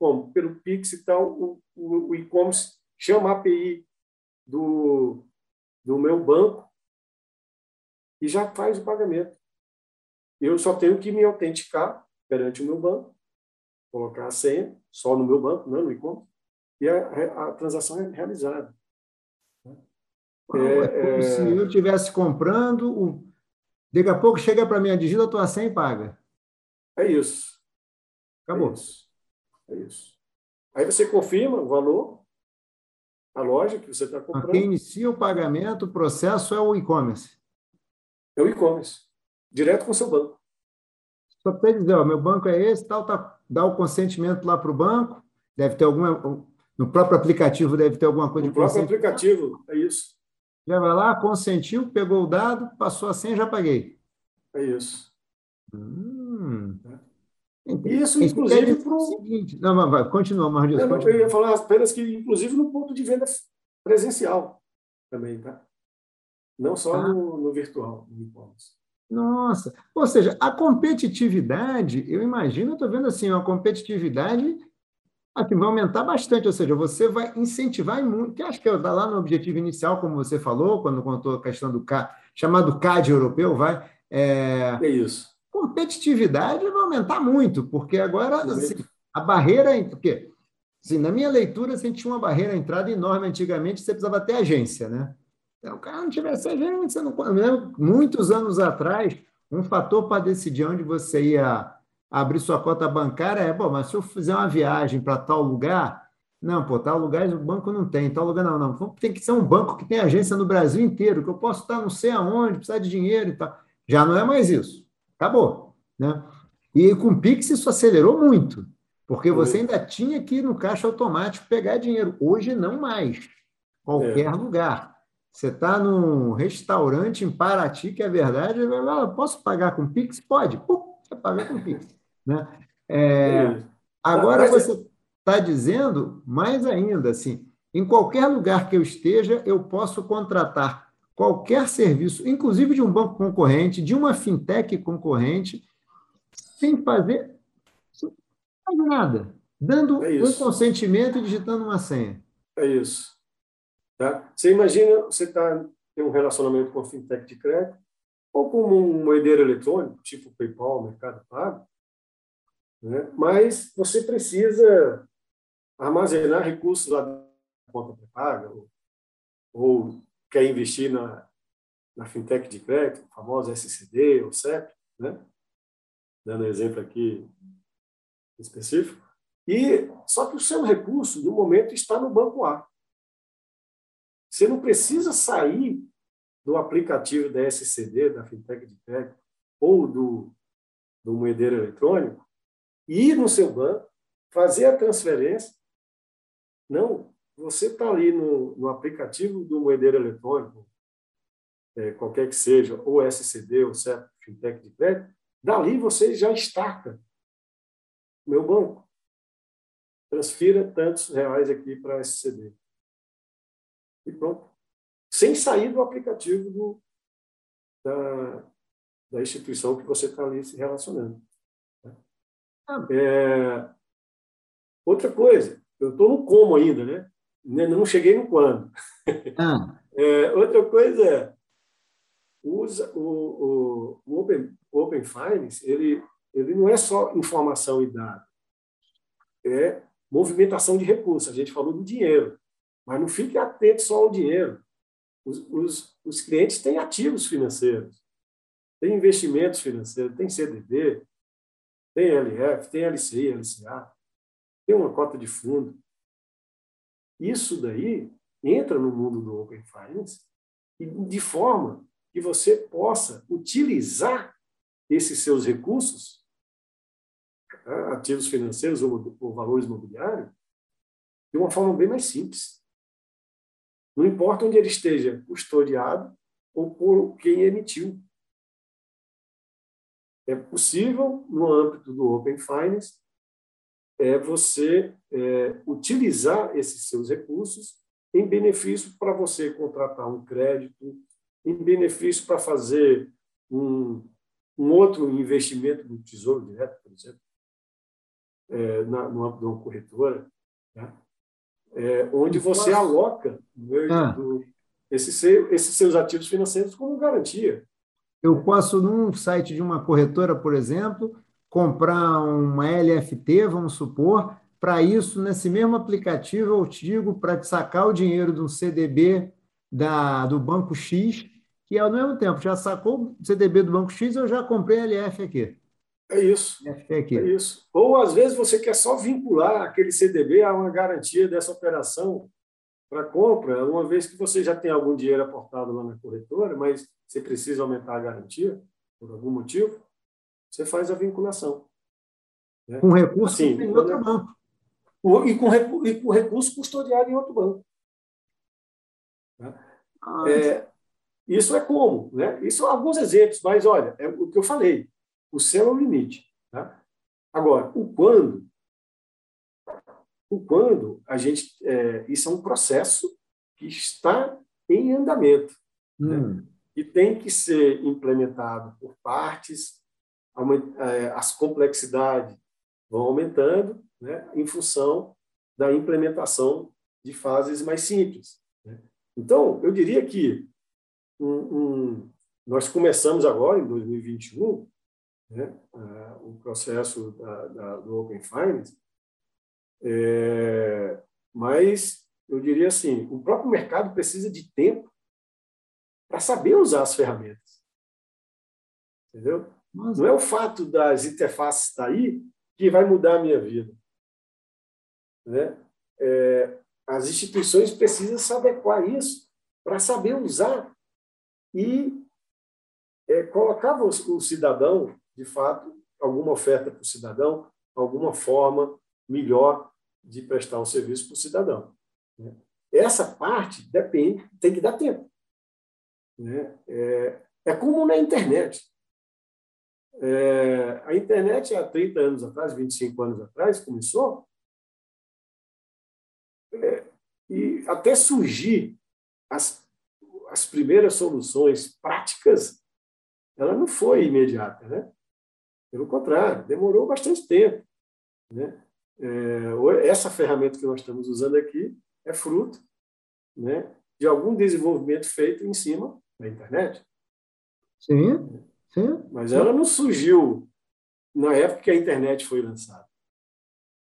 como? Pelo Pix e tal, o e-commerce chama a API do meu banco e já faz o pagamento. Eu só tenho que me autenticar perante o meu banco, colocar a senha só no meu banco, não no e-commerce, e a transação é realizada. Como se eu estivesse comprando, daqui a pouco chega para mim, digita a tua senha e paga. É isso. Acabou. É isso. Aí você confirma o valor, a loja que você está comprando. Quem inicia o pagamento, o processo é o e-commerce. É o e-commerce, direto com o seu banco. Só para dizer, ó, meu banco é esse, tal, tá, dá o consentimento lá para o banco, deve ter alguma... No próprio aplicativo deve ter alguma coisa de consentimento. No próprio aplicativo, é isso. Já vai lá, consentiu, pegou o dado, passou a senha, já paguei. É isso. Isso, inclusive, para o seguinte... Não, mas vai, continua, Mardilson. Eu ia falar apenas que, inclusive, no ponto de venda presencial também, tá? Não só no virtual, no e-commerce. Nossa! Ou seja, a competitividade, eu imagino, eu estou vendo assim, uma competitividade que vai aumentar bastante, ou seja, você vai incentivar muito, que acho que está lá no objetivo inicial, como você falou, quando contou a questão do CAD, chamado CAD europeu, vai... É isso. Competitividade vai aumentar muito, porque agora assim, a barreira... Porque, assim, na minha leitura, assim, tinha uma barreira à entrada enorme antigamente, você precisava ter agência, né? Então, o cara não tivesse agência, não... Muitos anos atrás, um fator para decidir onde você ia abrir sua conta bancária é, bom, mas se eu fizer uma viagem para tal lugar, não, pô, tal lugar o banco não tem, tal lugar não. Tem que ser um banco que tem agência no Brasil inteiro, que eu posso estar não sei aonde, precisar de dinheiro e tal. Já não é mais isso. Acabou, né? E com o Pix isso acelerou muito, porque você ainda tinha que ir no caixa automático pegar dinheiro. Hoje não mais. Qualquer lugar. Você está num restaurante em Paraty, que é verdade, posso pagar com Pix? Pode. Você paga com Pix. Né? Agora você está dizendo, mais ainda, assim, em qualquer lugar que eu esteja, eu posso contratar qualquer serviço, inclusive de um banco concorrente, de uma fintech concorrente, sem fazer nada, dando um consentimento e digitando uma senha. É isso. Tá? Você imagina, você tem um relacionamento com a fintech de crédito, ou com um moedeiro eletrônico, tipo PayPal, Mercado Pago, né? Mas você precisa armazenar recursos lá da conta pré-paga, ou quer investir na fintech de crédito, a famosa SCD ou CEP, né? Dando um exemplo aqui específico. E, só que o seu recurso, no momento, está no banco A. Você não precisa sair do aplicativo da SCD, da fintech de crédito, ou do moedeiro eletrônico, e ir no seu banco, fazer a transferência. Não, você está ali no aplicativo do moedeiro eletrônico, qualquer que seja, ou SCD, ou CEP, fintech de crédito, dali você já starta. Meu banco, transfira tantos reais aqui para a SCD. E pronto. Sem sair do aplicativo da instituição que você está ali se relacionando. Outra coisa, eu estou no como ainda, né? Não cheguei no quando. Outra coisa é, o Open Finance, ele não é só informação e dado, é movimentação de recursos. A gente falou do dinheiro, mas não fique atento só ao dinheiro. Os clientes têm ativos financeiros, têm investimentos financeiros, têm CDB, têm LF, têm LCI, LCA, têm uma cota de fundo. Isso daí entra no mundo do Open Finance de forma que você possa utilizar esses seus recursos, ativos financeiros ou valores imobiliários, de uma forma bem mais simples. Não importa onde ele esteja custodiado ou por quem emitiu. É possível, no âmbito do Open Finance, você utilizar esses seus recursos em benefício para você contratar um crédito, em benefício para fazer um outro investimento do Tesouro Direto, por exemplo, no âmbito de uma corretora, né? Onde você aloca esses seus ativos financeiros como garantia. Eu posso, num site de uma corretora, por exemplo, comprar uma LFT, vamos supor, para isso, nesse mesmo aplicativo, eu te digo para sacar o dinheiro de um CDB do Banco X, que ao mesmo tempo já sacou o CDB do Banco X, eu já comprei LF aqui. É isso. Ou, às vezes, você quer só vincular aquele CDB a uma garantia dessa operação para compra, uma vez que você já tem algum dinheiro aportado lá na corretora, mas você precisa aumentar a garantia, por algum motivo, você faz a vinculação. Né? Com recurso assim, em outro banco. E com recurso custodiado em outro banco. Tá? Isso é como, né? Isso são alguns exemplos, mas, olha, é o que eu falei. O céu é o limite. Tá? Agora, o quando... a gente... isso é um processo que está em andamento. Né? E tem que ser implementado por partes. As complexidades vão aumentando, né, em função da implementação de fases mais simples. Né? Então, eu diria que nós começamos agora, em 2021, né, o processo do Open Finance, mas eu diria assim, o próprio mercado precisa de tempo para saber usar as ferramentas, entendeu? Mas não é o fato das interfaces estar aí que vai mudar a minha vida, né? As instituições precisam se adequar a isso para saber usar e colocar o cidadão, de fato, alguma oferta para o cidadão, alguma forma melhor de prestar um serviço para o cidadão. Né? Essa parte depende, tem que dar tempo. Né? É como na internet. A internet, há 30 anos atrás, 25 anos atrás, começou e até surgir as primeiras soluções práticas, ela não foi imediata, né? Pelo contrário, demorou bastante tempo, né? Essa ferramenta que nós estamos usando aqui é fruto, né, de algum desenvolvimento feito em cima da internet. Sim, sim. Mas ela não surgiu na época que a internet foi lançada.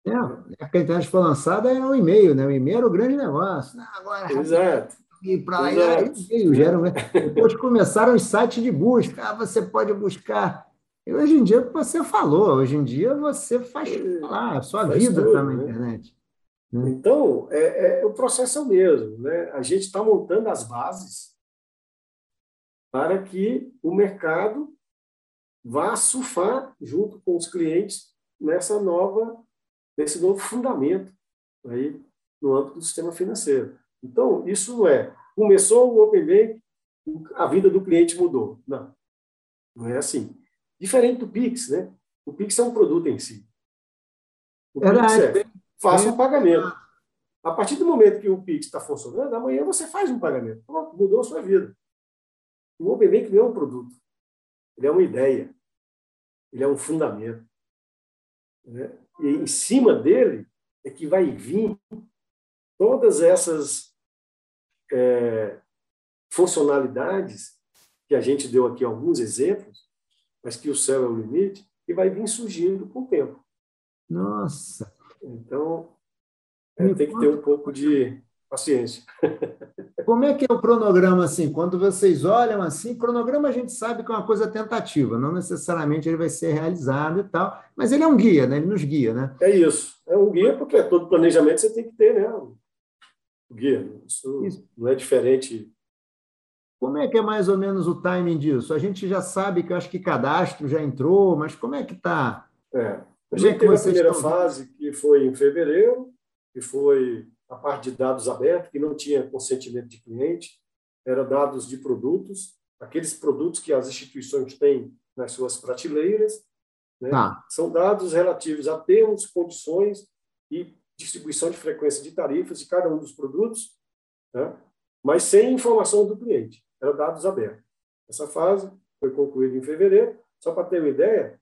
Na época que a internet foi lançada era o e-mail, né? O e-mail era o grande negócio. Agora, exato. E para lá, depois começaram os sites de busca. Você pode buscar. E hoje em dia, você falou, hoje em dia você faz falar, a sua vida está na internet. Né? Então, o processo é o mesmo. Né? A gente está montando as bases para que o mercado vá surfar junto com os clientes nesse novo fundamento aí, no âmbito do sistema financeiro. Então, isso não é... Começou o Open Banking, a vida do cliente mudou. Não, não é assim. Diferente do Pix, né? O Pix é um produto em si. O Pix é, faça um pagamento. A partir do momento que o Pix está funcionando, amanhã você faz um pagamento. Pronto, mudou a sua vida. O Open Banking não é um produto. Ele é uma ideia. Ele é um fundamento. Né? E em cima dele é que vai vir todas essas funcionalidades que a gente deu aqui alguns exemplos, mas que o céu é o limite, e vai vir surgindo com o tempo. Nossa! Então, tem que ter um pouco de paciência. Como é que é o cronograma, assim? Quando vocês olham assim, cronograma a gente sabe que é uma coisa tentativa, não necessariamente ele vai ser realizado e tal, mas ele é um guia, né? Ele nos guia, né? É isso. É um guia porque todo planejamento você tem que ter, né? O guia. Isso não é diferente... Como é que é mais ou menos o timing disso? A gente já sabe que eu acho que cadastro já entrou, mas como é que está? A gente teve a primeira fase, que foi em fevereiro, que foi a parte de dados abertos, que não tinha consentimento de cliente, era dados de produtos, aqueles produtos que as instituições têm nas suas prateleiras, né? São dados relativos a termos, condições e distribuição de frequência de tarifas de cada um dos produtos, né? Mas sem informação do cliente. Eram dados abertos. Essa fase foi concluída em fevereiro. Só para ter uma ideia,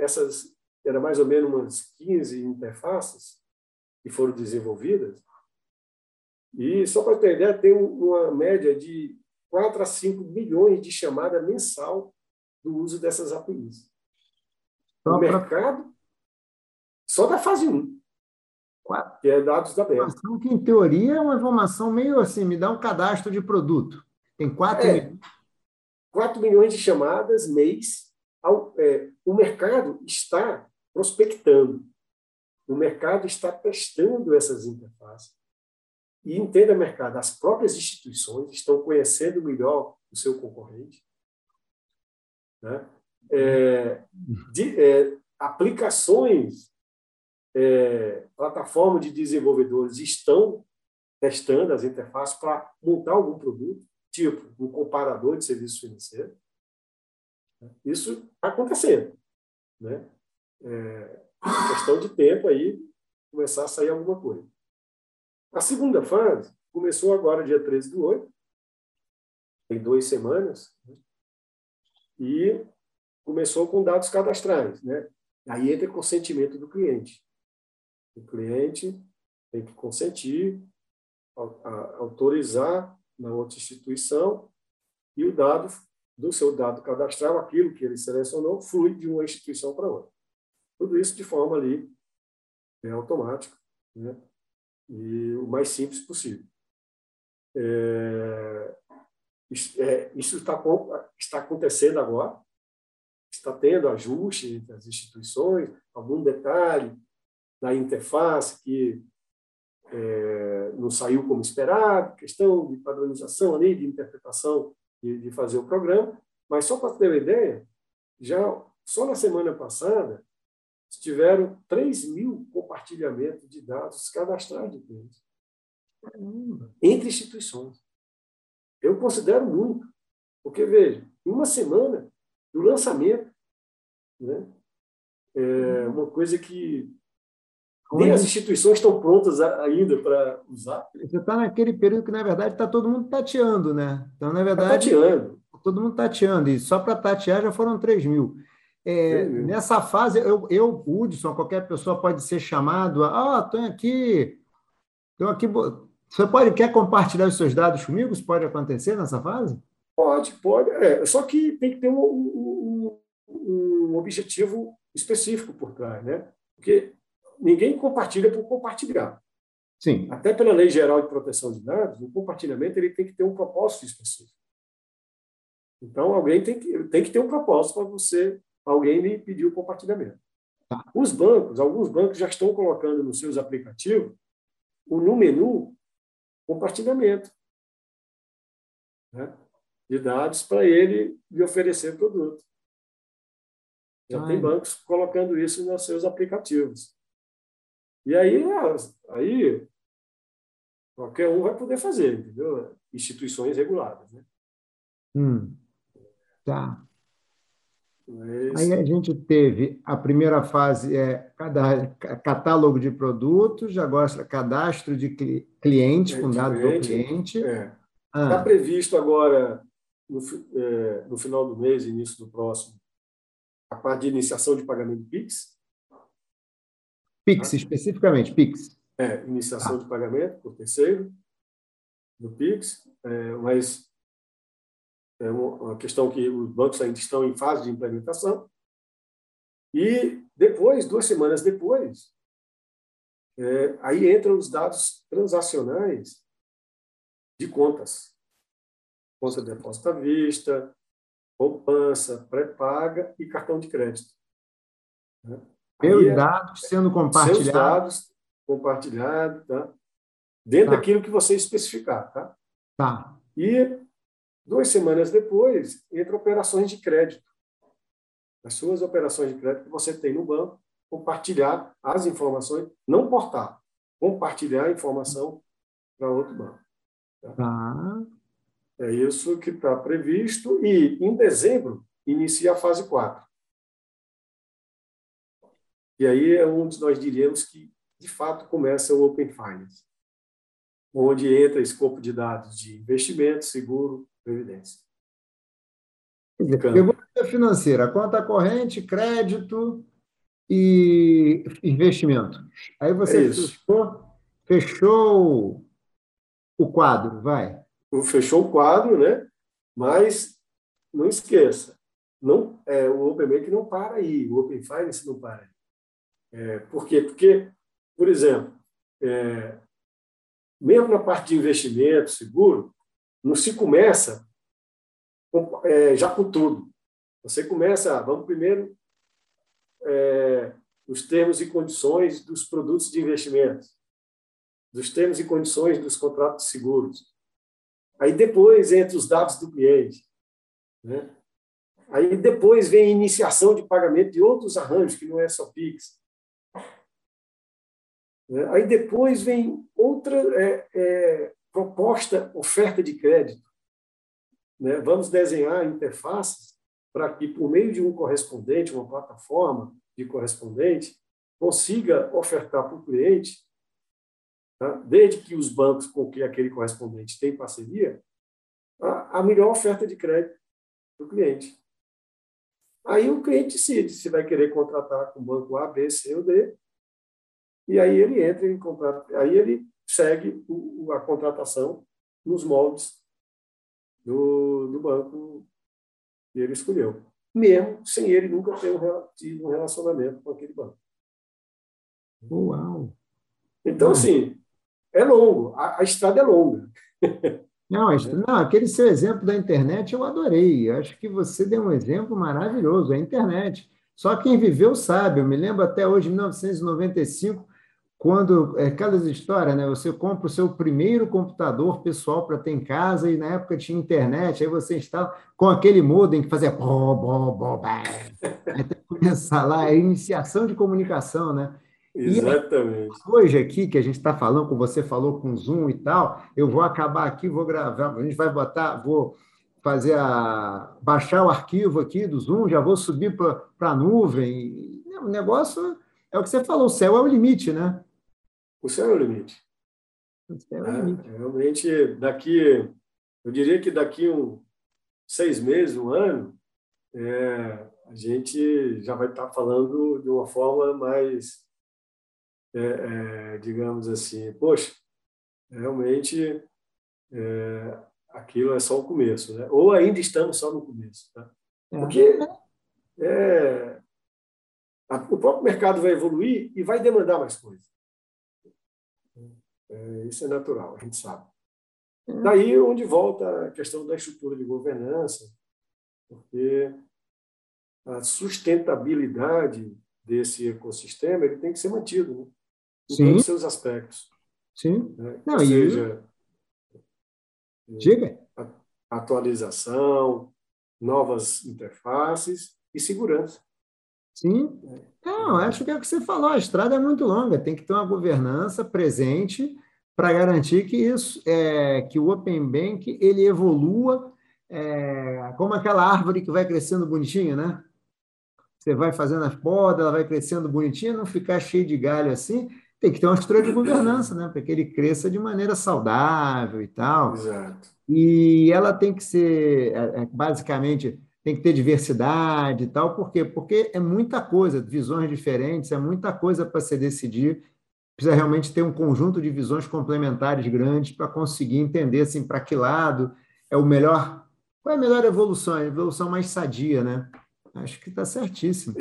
essas eram mais ou menos umas 15 interfaces que foram desenvolvidas. E só para ter uma ideia, tem uma média de 4 a 5 milhões de chamada mensal do uso dessas APIs. No mercado, só da fase 1. Que é dados abertos. Que, em teoria, é uma informação meio assim, me dá um cadastro de produto. Tem 4 milhões de chamadas mês. O mercado está prospectando. O mercado está testando essas interfaces. E entenda, mercado, as próprias instituições estão conhecendo melhor o seu concorrente, né? Aplicações, plataformas de desenvolvedores estão testando as interfaces para montar algum produto, tipo um comparador de serviço financeiro. Isso está acontecendo, né? Questão de tempo aí começar a sair alguma coisa. A segunda fase começou agora, dia 13/8, tem 2 semanas, né? E começou com dados cadastrais, né? Aí entra o consentimento do cliente. O cliente tem que consentir, autorizar na outra instituição, e o dado do seu dado cadastral, aquilo que ele selecionou, flui de uma instituição para outra. Tudo isso de forma ali automática, né? E o mais simples possível. Isso está acontecendo agora, está tendo ajuste entre as instituições, algum detalhe da interface que não saiu como esperado, questão de padronização ali, de interpretação de fazer o programa, mas só para ter uma ideia, só na semana passada tiveram 3 mil compartilhamentos de dados cadastrados de clientes entre instituições. Eu considero muito, porque, veja, em uma semana do lançamento, né, uma coisa que nem as instituições estão prontas ainda para usar. Você está naquele período que, na verdade, está todo mundo tateando, né? Então, na verdade, todo mundo tateando. E só para tatear já foram 3 mil. Nessa fase, Hudson, qualquer pessoa pode ser chamado a... Estou aqui... Você quer compartilhar os seus dados comigo? Isso pode acontecer nessa fase? Pode. Só que tem que ter um objetivo específico por trás, né? Porque ninguém compartilha por compartilhar. Sim. Até pela Lei Geral de Proteção de Dados, o compartilhamento ele tem que ter um propósito específico. Então, alguém tem que ter um propósito para você... Alguém me pediu o compartilhamento. Tá. Alguns bancos já estão colocando nos seus aplicativos no menu compartilhamento, né, de dados para ele lhe oferecer produto. Já tem bancos colocando isso nos seus aplicativos. E aí qualquer um vai poder fazer, entendeu? Instituições reguladas, né? Tá. Aí a gente teve a primeira fase, catálogo de produtos, agora cadastro de clientes com dados do cliente. Está previsto agora, no final do mês, início do próximo, a parte de iniciação de pagamento de Pix. Pix, especificamente, Pix. Iniciação de pagamento por terceiro, do Pix, mas... É uma questão que os bancos ainda estão em fase de implementação. E depois, 2 semanas depois, aí entram os dados transacionais de contas. Conta de depósito à vista, poupança, pré-paga e cartão de crédito. Seus dados sendo compartilhados. Seus dados compartilhados, tá? Dentro daquilo que você especificar, tá? Tá. E... 2 semanas depois, entra operações de crédito. As suas operações de crédito que você tem no banco, compartilhar as informações, não portar, compartilhar a informação para outro banco. Tá? É isso que está previsto. E, em dezembro, inicia a fase 4. E aí é onde nós diríamos que, de fato, começa o Open Finance, onde entra escopo de dados de investimento, seguro, previdência. Pergunta financeira, conta corrente, crédito e investimento. Aí você fechou o quadro, vai. Fechou o quadro, né? Mas não esqueça, o Open Banking não para aí, o Open Finance não para aí. Por quê? Porque, por exemplo, mesmo na parte de investimento, seguro, não se começa já com tudo. Você começa, vamos primeiro, os termos e condições dos produtos de investimento. dos termos e condições dos contratos de seguros. Aí depois entra os dados do cliente, né? Aí depois vem a iniciação de pagamento de outros arranjos, que não é só Pix. Aí depois vem outra proposta, oferta de crédito. Né? Vamos desenhar interfaces para que, por meio de um correspondente, uma plataforma de correspondente, consiga ofertar para o cliente, tá? Desde que os bancos com que aquele correspondente tem parceria, a melhor oferta de crédito do cliente. Aí o cliente decide se vai querer contratar com o banco A, B, C ou D, e aí ele entra em contrato, aí ele segue a contratação nos moldes do banco que ele escolheu, mesmo sem ele nunca ter tido um relacionamento com aquele banco. Uau! Então, assim, é longo, a estrada é longa. Não, aquele seu exemplo da internet eu adorei. Eu acho que você deu um exemplo maravilhoso, a internet. Só quem viveu sabe. Eu me lembro até hoje, em 1995, quando aquelas histórias, né? Você compra o seu primeiro computador pessoal para ter em casa e na época tinha internet, aí você instala com aquele modem que fazia até começar lá, a iniciação de comunicação, né? Exatamente. E hoje aqui que a gente está falando, como você falou com Zoom e tal, eu vou acabar aqui, vou gravar, a gente vai botar, vou fazer baixar o arquivo aqui do Zoom, já vou subir para a nuvem. O negócio é o que você falou, o céu é o limite, né? O céu é o limite. O céu é o limite. Realmente, daqui, eu diria que daqui 6 meses, 1 ano, a gente já vai estar falando de uma forma mais, digamos assim, poxa, realmente aquilo é só o começo, né? Ou ainda estamos só no começo, tá? Porque o próprio mercado vai evoluir e vai demandar mais coisas. Isso é natural, a gente sabe. Daí onde volta a questão da estrutura de governança, porque a sustentabilidade desse ecossistema ele tem que ser mantido, né? Em todos os seus aspectos. Sim. Né? Não, ou seja, diga. Atualização, novas interfaces e segurança. Sim. Não, acho que é o que você falou, a estrada é muito longa, tem que ter uma governança presente para garantir que isso, que o Open Banking ele evolua como aquela árvore que vai crescendo bonitinha, né? Você vai fazendo as podas, ela vai crescendo bonitinha, não ficar cheio de galho assim, tem que ter uma estrutura de governança, né? Para que ele cresça de maneira saudável e tal. Exato. E ela tem que ser, basicamente, tem que ter diversidade e tal. Por quê? Porque é muita coisa, visões diferentes, é muita coisa para se decidir. Precisa realmente ter um conjunto de visões complementares grandes para conseguir entender assim, para que lado é o melhor, qual é a melhor evolução, a evolução mais sadia, né? Acho que está certíssimo.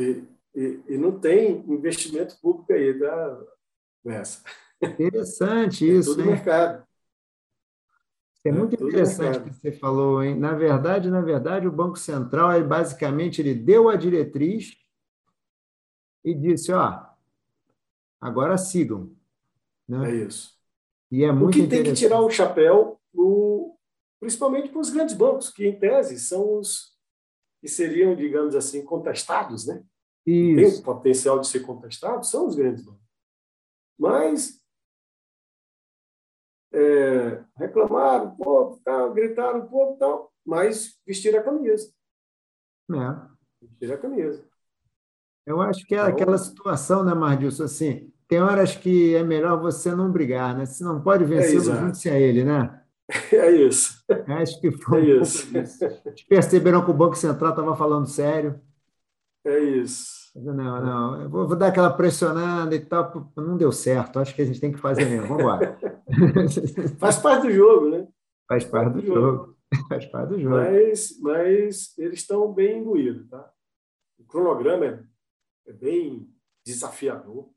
E não tem investimento público aí nessa. Interessante isso. É tudo mercado. É muito interessante o que você falou, hein? Na verdade, o Banco Central, ele, basicamente, ele deu a diretriz e disse, ó, agora sigam. Né? É isso. E é muito interessante. O que tem que tirar o chapéu, principalmente para os grandes bancos, que, em tese, são os que seriam, digamos assim, contestados, né? Isso. Tem o potencial de ser contestados, são os grandes bancos. Mas reclamaram, pô, tal, gritaram, pô, tal, mas vestiram a camisa. Vestiram a camisa. Eu acho que é aquela situação, né, Mardilson, assim, tem horas que é melhor você não brigar, né? Se não pode vencer, junte-se a ele, né? É isso. Acho que foi isso. Perceberam que o Banco Central estava falando sério. É isso. Não. Eu vou dar aquela pressionada e tal. Não deu certo. Acho que a gente tem que fazer mesmo. Vamos embora. Faz parte do jogo, né? Faz parte do jogo. Faz parte do jogo. Mas eles estão bem imbuídos, tá? O cronograma é bem desafiador.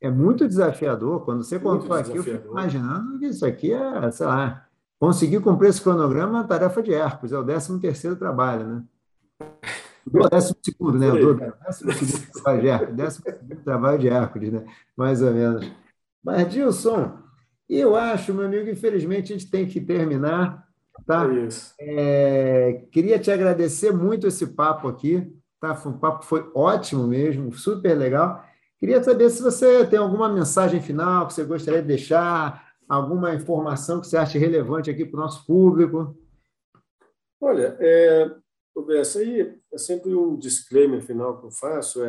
É muito desafiador. Quando você contou aqui, eu fico imaginando que isso aqui é, sei lá, conseguir cumprir esse cronograma é uma tarefa de Hércules, é o 13º trabalho, né? O 12º, né? O 12º trabalho de Hércules, né? Mais ou menos. Mardilson, E eu acho, meu amigo, infelizmente a gente tem que terminar, tá? É isso. Queria te agradecer muito esse papo aqui, tá? Foi um papo, foi ótimo mesmo, super legal. Queria saber se você tem alguma mensagem final que você gostaria de deixar, alguma informação que você acha relevante aqui para o nosso público. Olha, essa aí é sempre um disclaimer final que eu faço,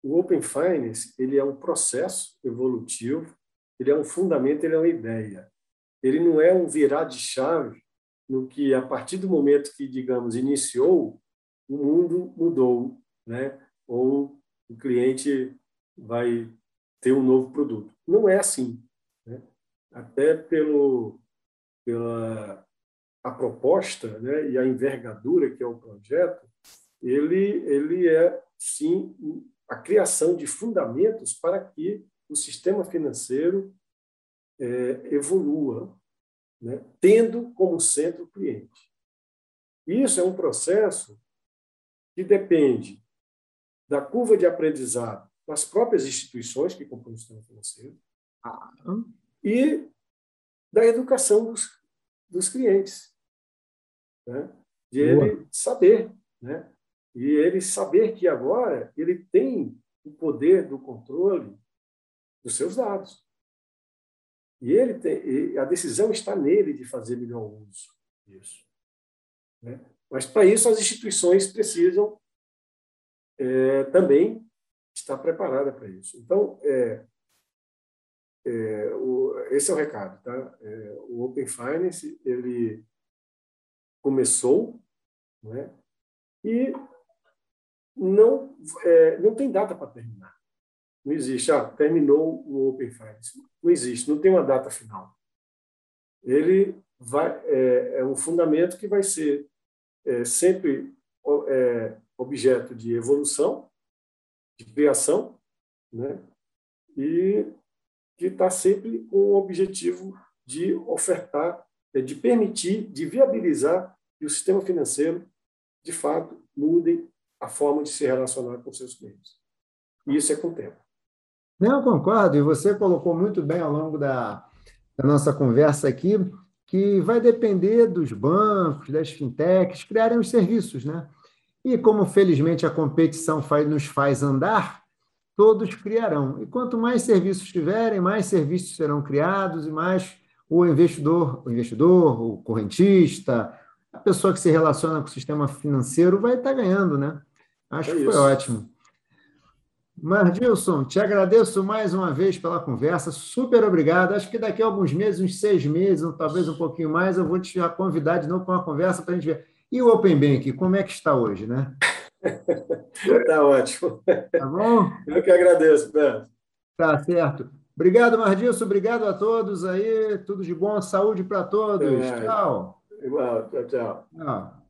o Open Finance, ele é um processo evolutivo, ele é um fundamento, ele é uma ideia. Ele não é um virar de chave no que, a partir do momento que, digamos, iniciou, o mundo mudou, né? Ou o cliente vai ter um novo produto. Não é assim, né? Até pela proposta, né, e a envergadura que é o projeto, ele é, sim, a criação de fundamentos para que o sistema financeiro evolua, né, tendo como centro o cliente. Isso é um processo que depende da curva de aprendizado das próprias instituições que compõem o sistema financeiro e da educação dos clientes, né? De ele saber, né? E ele saber que agora ele tem o poder do controle dos seus dados. E ele a decisão está nele de fazer melhor uso disso, né? Mas, para isso, as instituições precisam também estar preparadas para isso. Então, esse é o recado, tá? O Open Finance, ele começou, né, e não tem data para terminar. Não existe, terminou o Open Finance. Não existe, não tem uma data final. Ele é um fundamento que vai ser sempre objeto de evolução, de criação, né, e que está sempre com o objetivo de ofertar, de permitir, de viabilizar que o sistema financeiro, de fato, mude a forma de se relacionar com seus clientes. E isso é com o tempo. Eu concordo, e você colocou muito bem ao longo da nossa conversa aqui, que vai depender dos bancos, das fintechs, criarem os serviços, né? E como, felizmente, a competição nos faz andar, todos criarão. E quanto mais serviços tiverem, mais serviços serão criados e mais o investidor, o correntista, a pessoa que se relaciona com o sistema financeiro vai estar ganhando, né? Acho que foi ótimo. Mardilson, te agradeço mais uma vez pela conversa, super obrigado. Acho que daqui a alguns meses, uns 6 meses, ou talvez um pouquinho mais, eu vou te convidar de novo para uma conversa para a gente ver. E o Open Banking, como é que está hoje, né? Tá ótimo. Tá bom? Eu que agradeço, Pedro. Tá certo. Obrigado, Mardilson. Obrigado a todos aí. Tudo de bom. Saúde para todos. Tchau. Igual. Tchau.